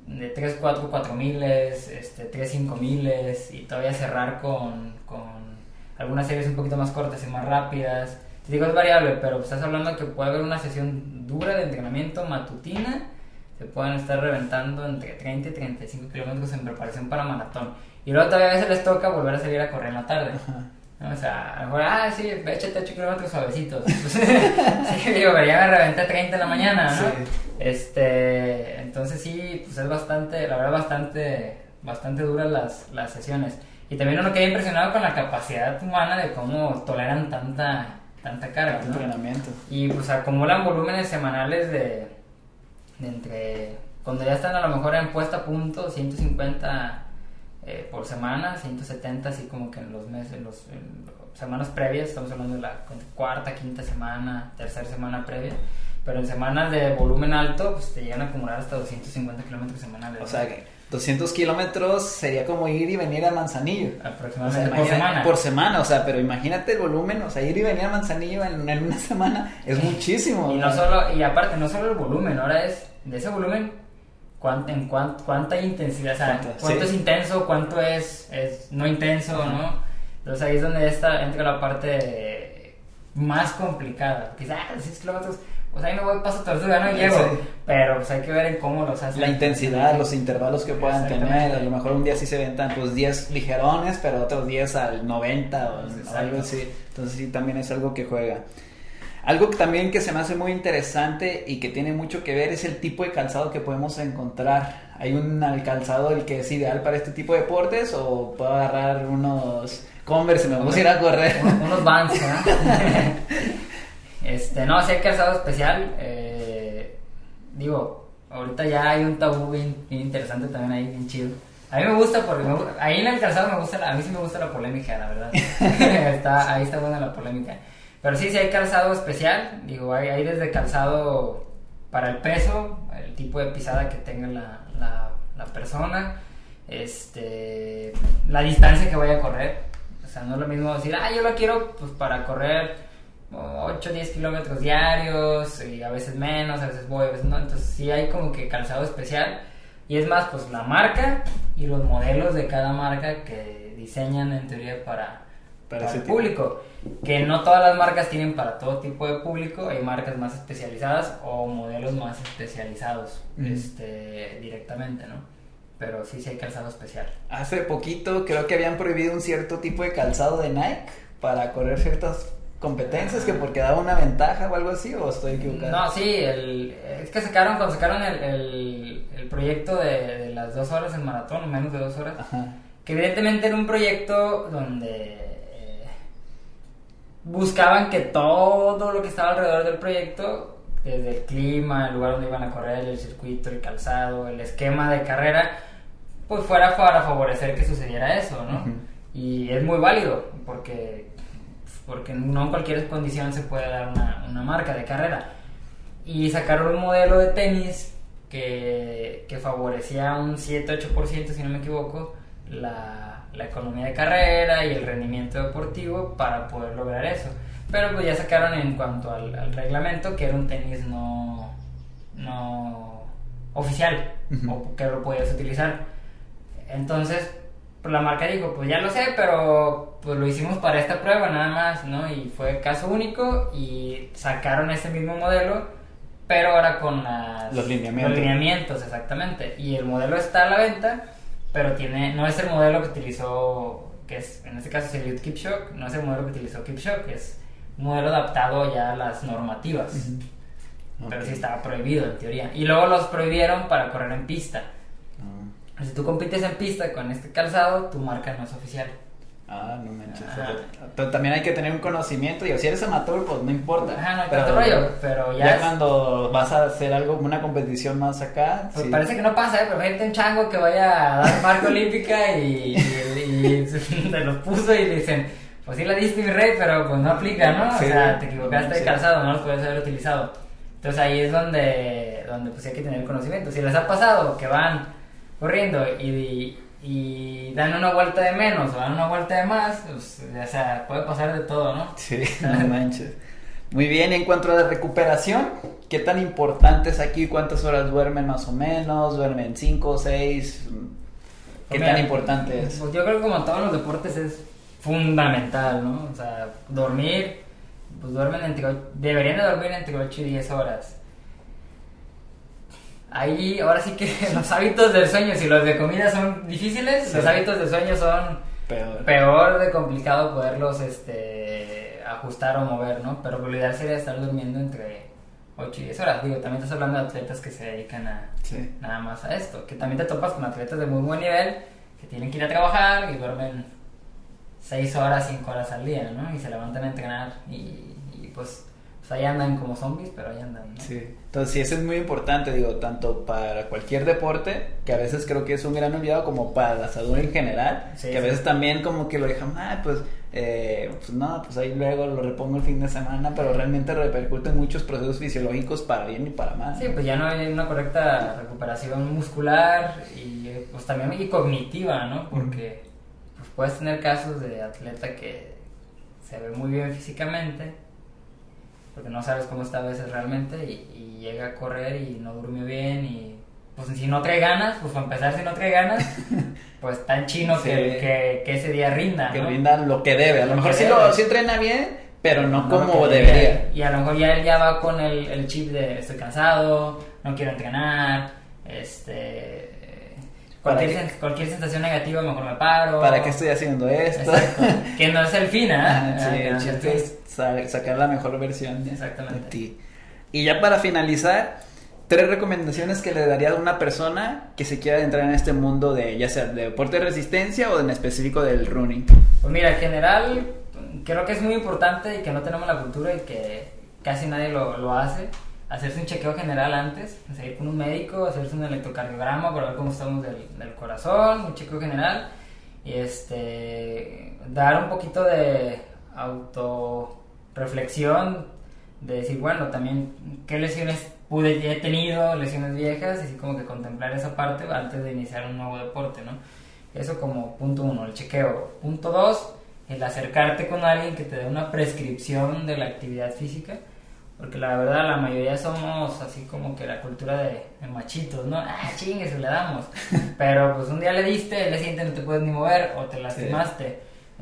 de tres, cuatro, cuatro miles, este, tres, cinco miles, y todavía cerrar con, con algunas series un poquito más cortas y más rápidas. Te digo, es variable, pero estás hablando que puede haber una sesión dura de entrenamiento matutina, se pueden estar reventando entre treinta y treinta y cinco kilómetros en preparación para maratón, y luego todavía a veces les toca volver a salir a correr en la tarde, ¿no? O sea, a lo mejor, ah, sí, échate ocho kilómetros suavecitos. Sí, digo, pero ya me reventé treinta en la mañana, ¿no? Sí. Este, entonces sí, pues es bastante, la verdad, bastante, bastante duras las, las sesiones. Y también uno queda impresionado con la capacidad humana de cómo toleran tanta tanta carga, ¿no? Entrenamiento. Y pues acumulan volúmenes semanales de, de entre, cuando ya están a lo mejor en puesta a punto, ciento cincuenta eh, por semana, ciento setenta así como que en los meses, los, en las semanas previas, estamos hablando de la cuarta, quinta semana, tercera semana previa. Pero en semanas de volumen alto, pues te llegan a acumular hasta doscientos cincuenta kilómetros semanales. O sea que doscientos kilómetros sería como ir y venir a Manzanillo. Aproximadamente, o sea, por semana. Por semana, o sea, pero imagínate el volumen, o sea, ir y venir a Manzanillo en, en una semana es muchísimo. Y no solo, y aparte, no solo el volumen, ahora es de ese volumen, cuánta, en cuánta, cuánta intensidad, o sea, cuánto, cuánto sí. es intenso, cuánto es, es no intenso, uh-huh. ¿no? Entonces ahí es donde está, entra la parte más complicada. Quizás seis kilómetros. Pues ahí me voy paso tortuga, no llego, sí. Pero pues hay que ver en cómo los hacen. La intensidad, los intervalos que puedan tener, a lo mejor un día sí se ventan pues diez ligerones, pero otros días al noventa o exacto. Algo así, entonces sí también es algo que juega. Algo que también que se me hace muy interesante y que tiene mucho que ver es el tipo de calzado que podemos encontrar. ¿Hay un calzado el que es ideal para este tipo de deportes o puedo agarrar unos Converse y me voy a ir a correr? Unos Vans, ¿no? Este, no, si hay calzado especial, eh, digo, ahorita ya hay un tabú bien, bien interesante también ahí, bien chido. A mí me gusta porque me, ahí en el calzado me gusta, la, a mí sí me gusta la polémica, la verdad. está, ahí está buena la polémica. Pero sí, si hay calzado especial, digo, hay, hay desde calzado para el peso, el tipo de pisada que tenga la, la, la persona, este, la distancia que vaya a correr. O sea, no es lo mismo decir, ah, yo lo quiero pues para correr ocho o diez kilómetros diarios, y a veces menos, a veces voy, a veces no. Entonces sí hay como que calzado especial, y es más pues la marca y los modelos de cada marca que diseñan en teoría para, para, para el público, que no todas las marcas tienen para todo tipo de público. Hay marcas más especializadas o modelos más especializados, mm. este, directamente, ¿no? Pero sí, sí hay calzado especial. Hace poquito creo que habían prohibido un cierto tipo de calzado de Nike para correr ciertas competencias, que porque daba una ventaja o algo así, o estoy equivocado. No, sí, el, es que sacaron, cuando sacaron el, el, el proyecto de, de las dos horas en maratón, menos de dos horas, ajá. Que evidentemente era un proyecto donde eh, buscaban que todo lo que estaba alrededor del proyecto, desde el clima, el lugar donde iban a correr, el circuito, el calzado, el esquema de carrera, pues fuera para favorecer que sucediera eso, ¿no? Uh-huh. Y es muy válido, porque porque no en cualquier condición se puede dar una, una marca de carrera. Y sacaron un modelo de tenis que, que favorecía un siete a ocho por ciento, si no me equivoco, la, la economía de carrera y el rendimiento deportivo para poder lograr eso. Pero pues ya sacaron en cuanto al, al reglamento que era un tenis no, no oficial, uh-huh. o que lo podías utilizar. Entonces pues la marca dijo, pues ya lo sé, pero pues lo hicimos para esta prueba nada más, ¿no? Y fue caso único y sacaron ese mismo modelo, pero ahora con las, los, lineamientos. los lineamientos, exactamente. Y el modelo está a la venta, pero tiene no es el modelo que utilizó, que es en este caso sería Keep Shock, no es el modelo que utilizó Keep Shock, es un modelo adaptado ya a las normativas, uh-huh. pero okay. sí estaba prohibido en teoría. Y luego los prohibieron para correr en pista. Si tú compites en pista con este calzado, tu marca no es oficial. Ah, no manches. Pero también hay que tener un conocimiento. Y si eres amateur, pues no importa. Ajá, no hay pero, tanto rollo. Pero ya, ya es... cuando vas a hacer algo, una competición más acá. Pues sí. Parece que no pasa, ¿eh? Pero gente un chango que vaya a dar marca olímpica y, y, y te lo puso y le dicen, pues sí la diste mi rey, pero pues no aplica, ¿no? O sí, sea, te equivocaste sí. de calzado, no lo puedes haber utilizado. Entonces ahí es donde, donde pues hay que tener conocimiento. Si les ha pasado que van corriendo y, y, y dan una vuelta de menos o dan una vuelta de más, pues, o sea, puede pasar de todo, ¿no? Sí, no manches. Muy bien, en cuanto a la recuperación, ¿qué tan importante es aquí? ¿Cuántas horas duermen más o menos? ¿Duermen cinco, seis? ¿Qué pues, tan mira, importante es? Pues yo creo que como en todos los deportes es fundamental, ¿no? O sea, dormir, pues duermen entre, deberían de dormir entre ocho y diez horas. Ahí, ahora sí que los hábitos del sueño, si los de comida son difíciles, sí. los hábitos del sueño son peor, peor de complicado poderlos este, ajustar o mover, ¿no? Pero lo ideal sería estar durmiendo entre ocho y diez horas. Digo, también estás hablando de atletas que se dedican a sí. nada más a esto, que también te topas con atletas de muy buen nivel que tienen que ir a trabajar y duermen seis horas, cinco horas al día, ¿no? Y se levantan a entrenar y, y pues... O sea, ahí andan como zombies, pero ahí andan, ¿no? Sí. Entonces, sí, eso es muy importante, digo, tanto para cualquier deporte, que a veces creo que es un gran olvidado, como para la salud en general, sí, que sí. a veces también como que lo dejan, ah, pues, eh, pues no, pues ahí luego lo repongo el fin de semana, pero realmente repercuten muchos procesos fisiológicos para bien y para mal. Sí, ¿no? Pues ya no hay una correcta recuperación muscular y, pues, también y cognitiva, ¿no? Porque pues, puedes tener casos de atleta que se ve muy bien físicamente, porque no sabes cómo está a veces realmente y, y llega a correr y no durmió bien y pues si no trae ganas, pues para empezar si no trae ganas, pues tan chino sí. que, que, que ese día rinda, que ¿no? rinda lo que debe, a lo, lo mejor sí, lo, sí entrena bien, pero no, no como debería. Y a lo mejor ya él ya va con el, el chip de estoy cansado, no quiero entrenar, este... Cualquier, sen- cualquier sensación negativa mejor me paro. ¿Para qué estoy haciendo esto? Que no es el fin, ¿eh? Ah, sí, ah, el chiste es sacar la mejor versión de ti. Y ya para finalizar, tres recomendaciones que le daría a una persona que se quiera entrar en este mundo de, ya sea de deporte de resistencia o en específico del running. Pues mira, en general creo que es muy importante y que no tenemos la cultura y que casi nadie lo, lo hace. Hacerse un chequeo general antes, ir con un médico, hacerse un electrocardiograma para ver cómo estamos del, del corazón, un chequeo general, y este, dar un poquito de autorreflexión, de decir, bueno, también qué lesiones pude, he tenido, lesiones viejas, y así como que contemplar esa parte antes de iniciar un nuevo deporte, ¿no? Eso como punto uno, el chequeo. Punto dos, el acercarte con alguien que te dé una prescripción de la actividad física, porque la verdad la mayoría somos así como que la cultura de, de machitos, ¿no? Ah, chingues, le damos. Pero pues un día le diste, el día siguiente no te puedes ni mover o te lastimaste. Sí.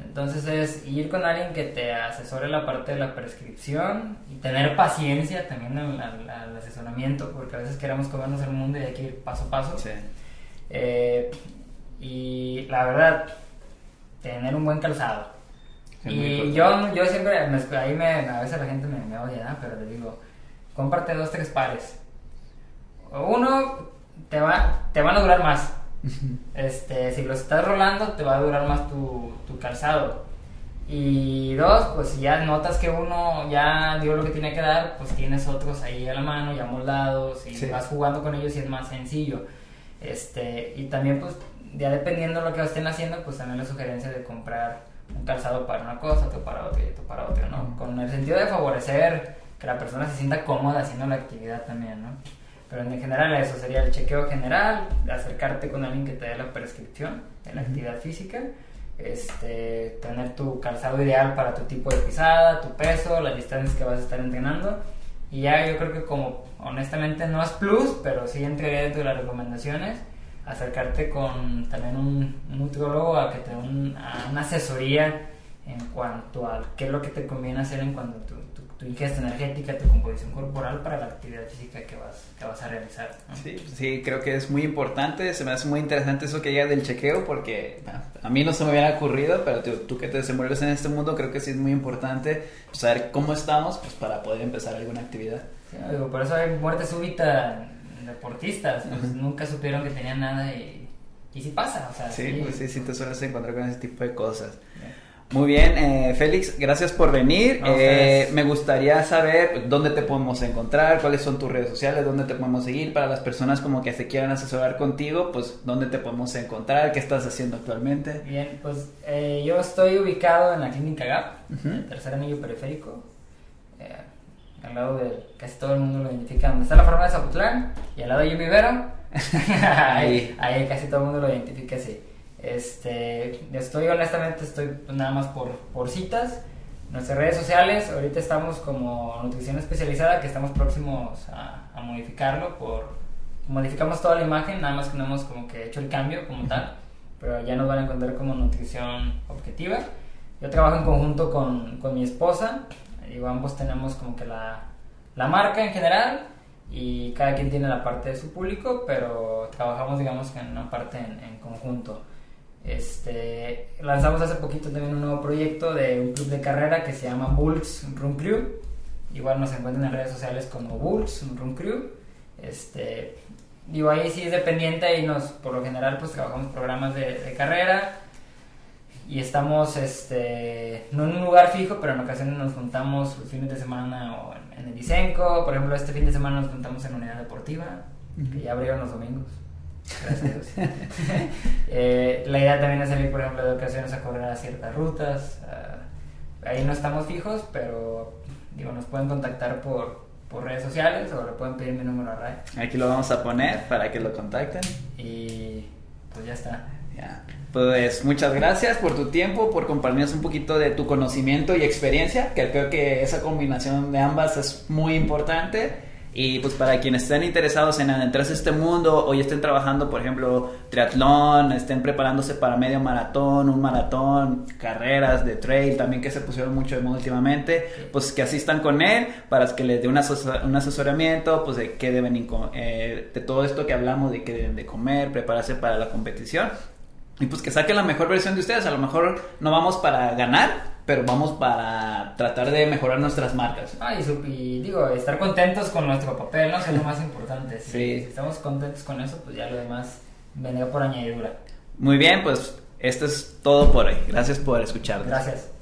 Entonces es ir con alguien que te asesore la parte de la prescripción y tener paciencia también al, al, al asesoramiento, porque a veces queremos comernos el mundo y hay que ir paso a paso. Sí. Eh, y la verdad, tener un buen calzado. Y yo, yo siempre, me, ahí me, a veces la gente me, me odia, ¿no? Pero les digo, comparte dos, tres pares. Uno, te, va, te van a durar más. Este, si los estás rolando, te va a durar más tu, tu calzado. Y dos, pues si ya notas que uno ya dio lo que tiene que dar, pues tienes otros ahí a la mano, ya moldados, y sí. vas jugando con ellos y es más sencillo. Este, y también, pues, ya dependiendo de lo que estén haciendo, pues también la sugerencia de comprar un calzado para una cosa, otro para otra y otro para otra, ¿no? Uh-huh. Con el sentido de favorecer que la persona se sienta cómoda haciendo la actividad también, ¿no? Pero en general eso sería el chequeo general, acercarte con alguien que te dé la prescripción de la uh-huh. actividad física, este, tener tu calzado ideal para tu tipo de pisada, tu peso, las distancias que vas a estar entrenando. Y ya yo creo que, como honestamente no es plus, pero sí entraría dentro de las recomendaciones, acercarte con también un nutriólogo a que te dé un, una asesoría en cuanto a qué es lo que te conviene hacer en cuanto a tu, tu, tu ingesta energética, tu composición corporal para la actividad física que vas, que vas a realizar, ¿no? Sí, sí, creo que es muy importante, se me hace muy interesante eso que llega del chequeo, porque a mí no se me hubiera ocurrido, pero tú, tú que te desenvuelves en este mundo, creo que sí es muy importante saber cómo estamos, pues, para poder empezar alguna actividad. Sí, digo, por eso hay muerte súbita en deportistas, pues, uh-huh. nunca supieron que tenían nada y, y sí pasa, o sea, sí, sí, pues sí, sí te sueles encontrar con ese tipo de cosas. Yeah. Muy bien, eh, Félix, gracias por venir. Eh, me gustaría saber dónde te podemos encontrar, cuáles son tus redes sociales, dónde te podemos seguir, para las personas como que se quieran asesorar contigo, pues dónde te podemos encontrar, qué estás haciendo actualmente. Bien, pues eh, yo estoy ubicado en la Clínica Gap, uh-huh. el tercer anillo periférico, eh, al lado de casi todo el mundo lo identifica, donde está la farmacia de Zapotlán, y al lado de Jimmy Vero, ahí. ahí casi todo el mundo lo identifica así. Este, estoy honestamente, estoy nada más por, por citas. Nuestras redes sociales, ahorita estamos como nutrición especializada, que estamos próximos a, a modificarlo, por, modificamos toda la imagen, nada más que no hemos como que hecho el cambio como tal, pero ya nos van a encontrar como nutrición objetiva. Yo trabajo en conjunto con, con mi esposa, y ambos tenemos como que la, la marca en general, y cada quien tiene la parte de su público, pero trabajamos, digamos, en una parte en, en conjunto. Este, lanzamos hace poquito también un nuevo proyecto de un club de carrera que se llama Bulls Run Crew. Igual nos encuentran en redes sociales como Bulls Run Crew. Este, digo, ahí sí es dependiente, y nos, por lo general, pues trabajamos programas de, de carrera, y estamos, este, no en un lugar fijo, pero en ocasiones nos juntamos los fines de semana o en, en el ICENCO. Por ejemplo, este fin de semana nos juntamos en Unidad Deportiva, que ya abrieron los domingos. Gracias. eh, la idea también es salir, por ejemplo, de ocasiones a correr a ciertas rutas. Uh, ahí no estamos fijos, pero digo, nos pueden contactar por, por redes sociales, o le pueden pedir mi número a Ray. Aquí lo vamos a poner para que lo contacten. Y pues ya está. Ya. Pues muchas gracias por tu tiempo, por compartirnos un poquito de tu conocimiento y experiencia, que creo que esa combinación de ambas es muy importante. Y pues para quienes estén interesados en adentrarse a este mundo, o ya estén trabajando, por ejemplo, triatlón, estén preparándose para medio maratón, un maratón, carreras de trail también, que se pusieron mucho de moda últimamente, pues que asistan con él para que les dé un, asesor- un asesoramiento, pues de qué deben inco- eh, de todo esto que hablamos, de qué deben de comer, prepararse para la competición. Y pues que saquen la mejor versión de ustedes. A lo mejor no vamos para ganar, pero vamos para tratar de mejorar nuestras marcas. Ah, y, su, y digo, estar contentos con nuestro papel, ¿no? Que es lo más importante. Si, sí. si estamos contentos con eso, pues ya lo demás vendrá por añadidura. Muy bien, pues esto es todo por hoy. Gracias por escucharnos. Gracias.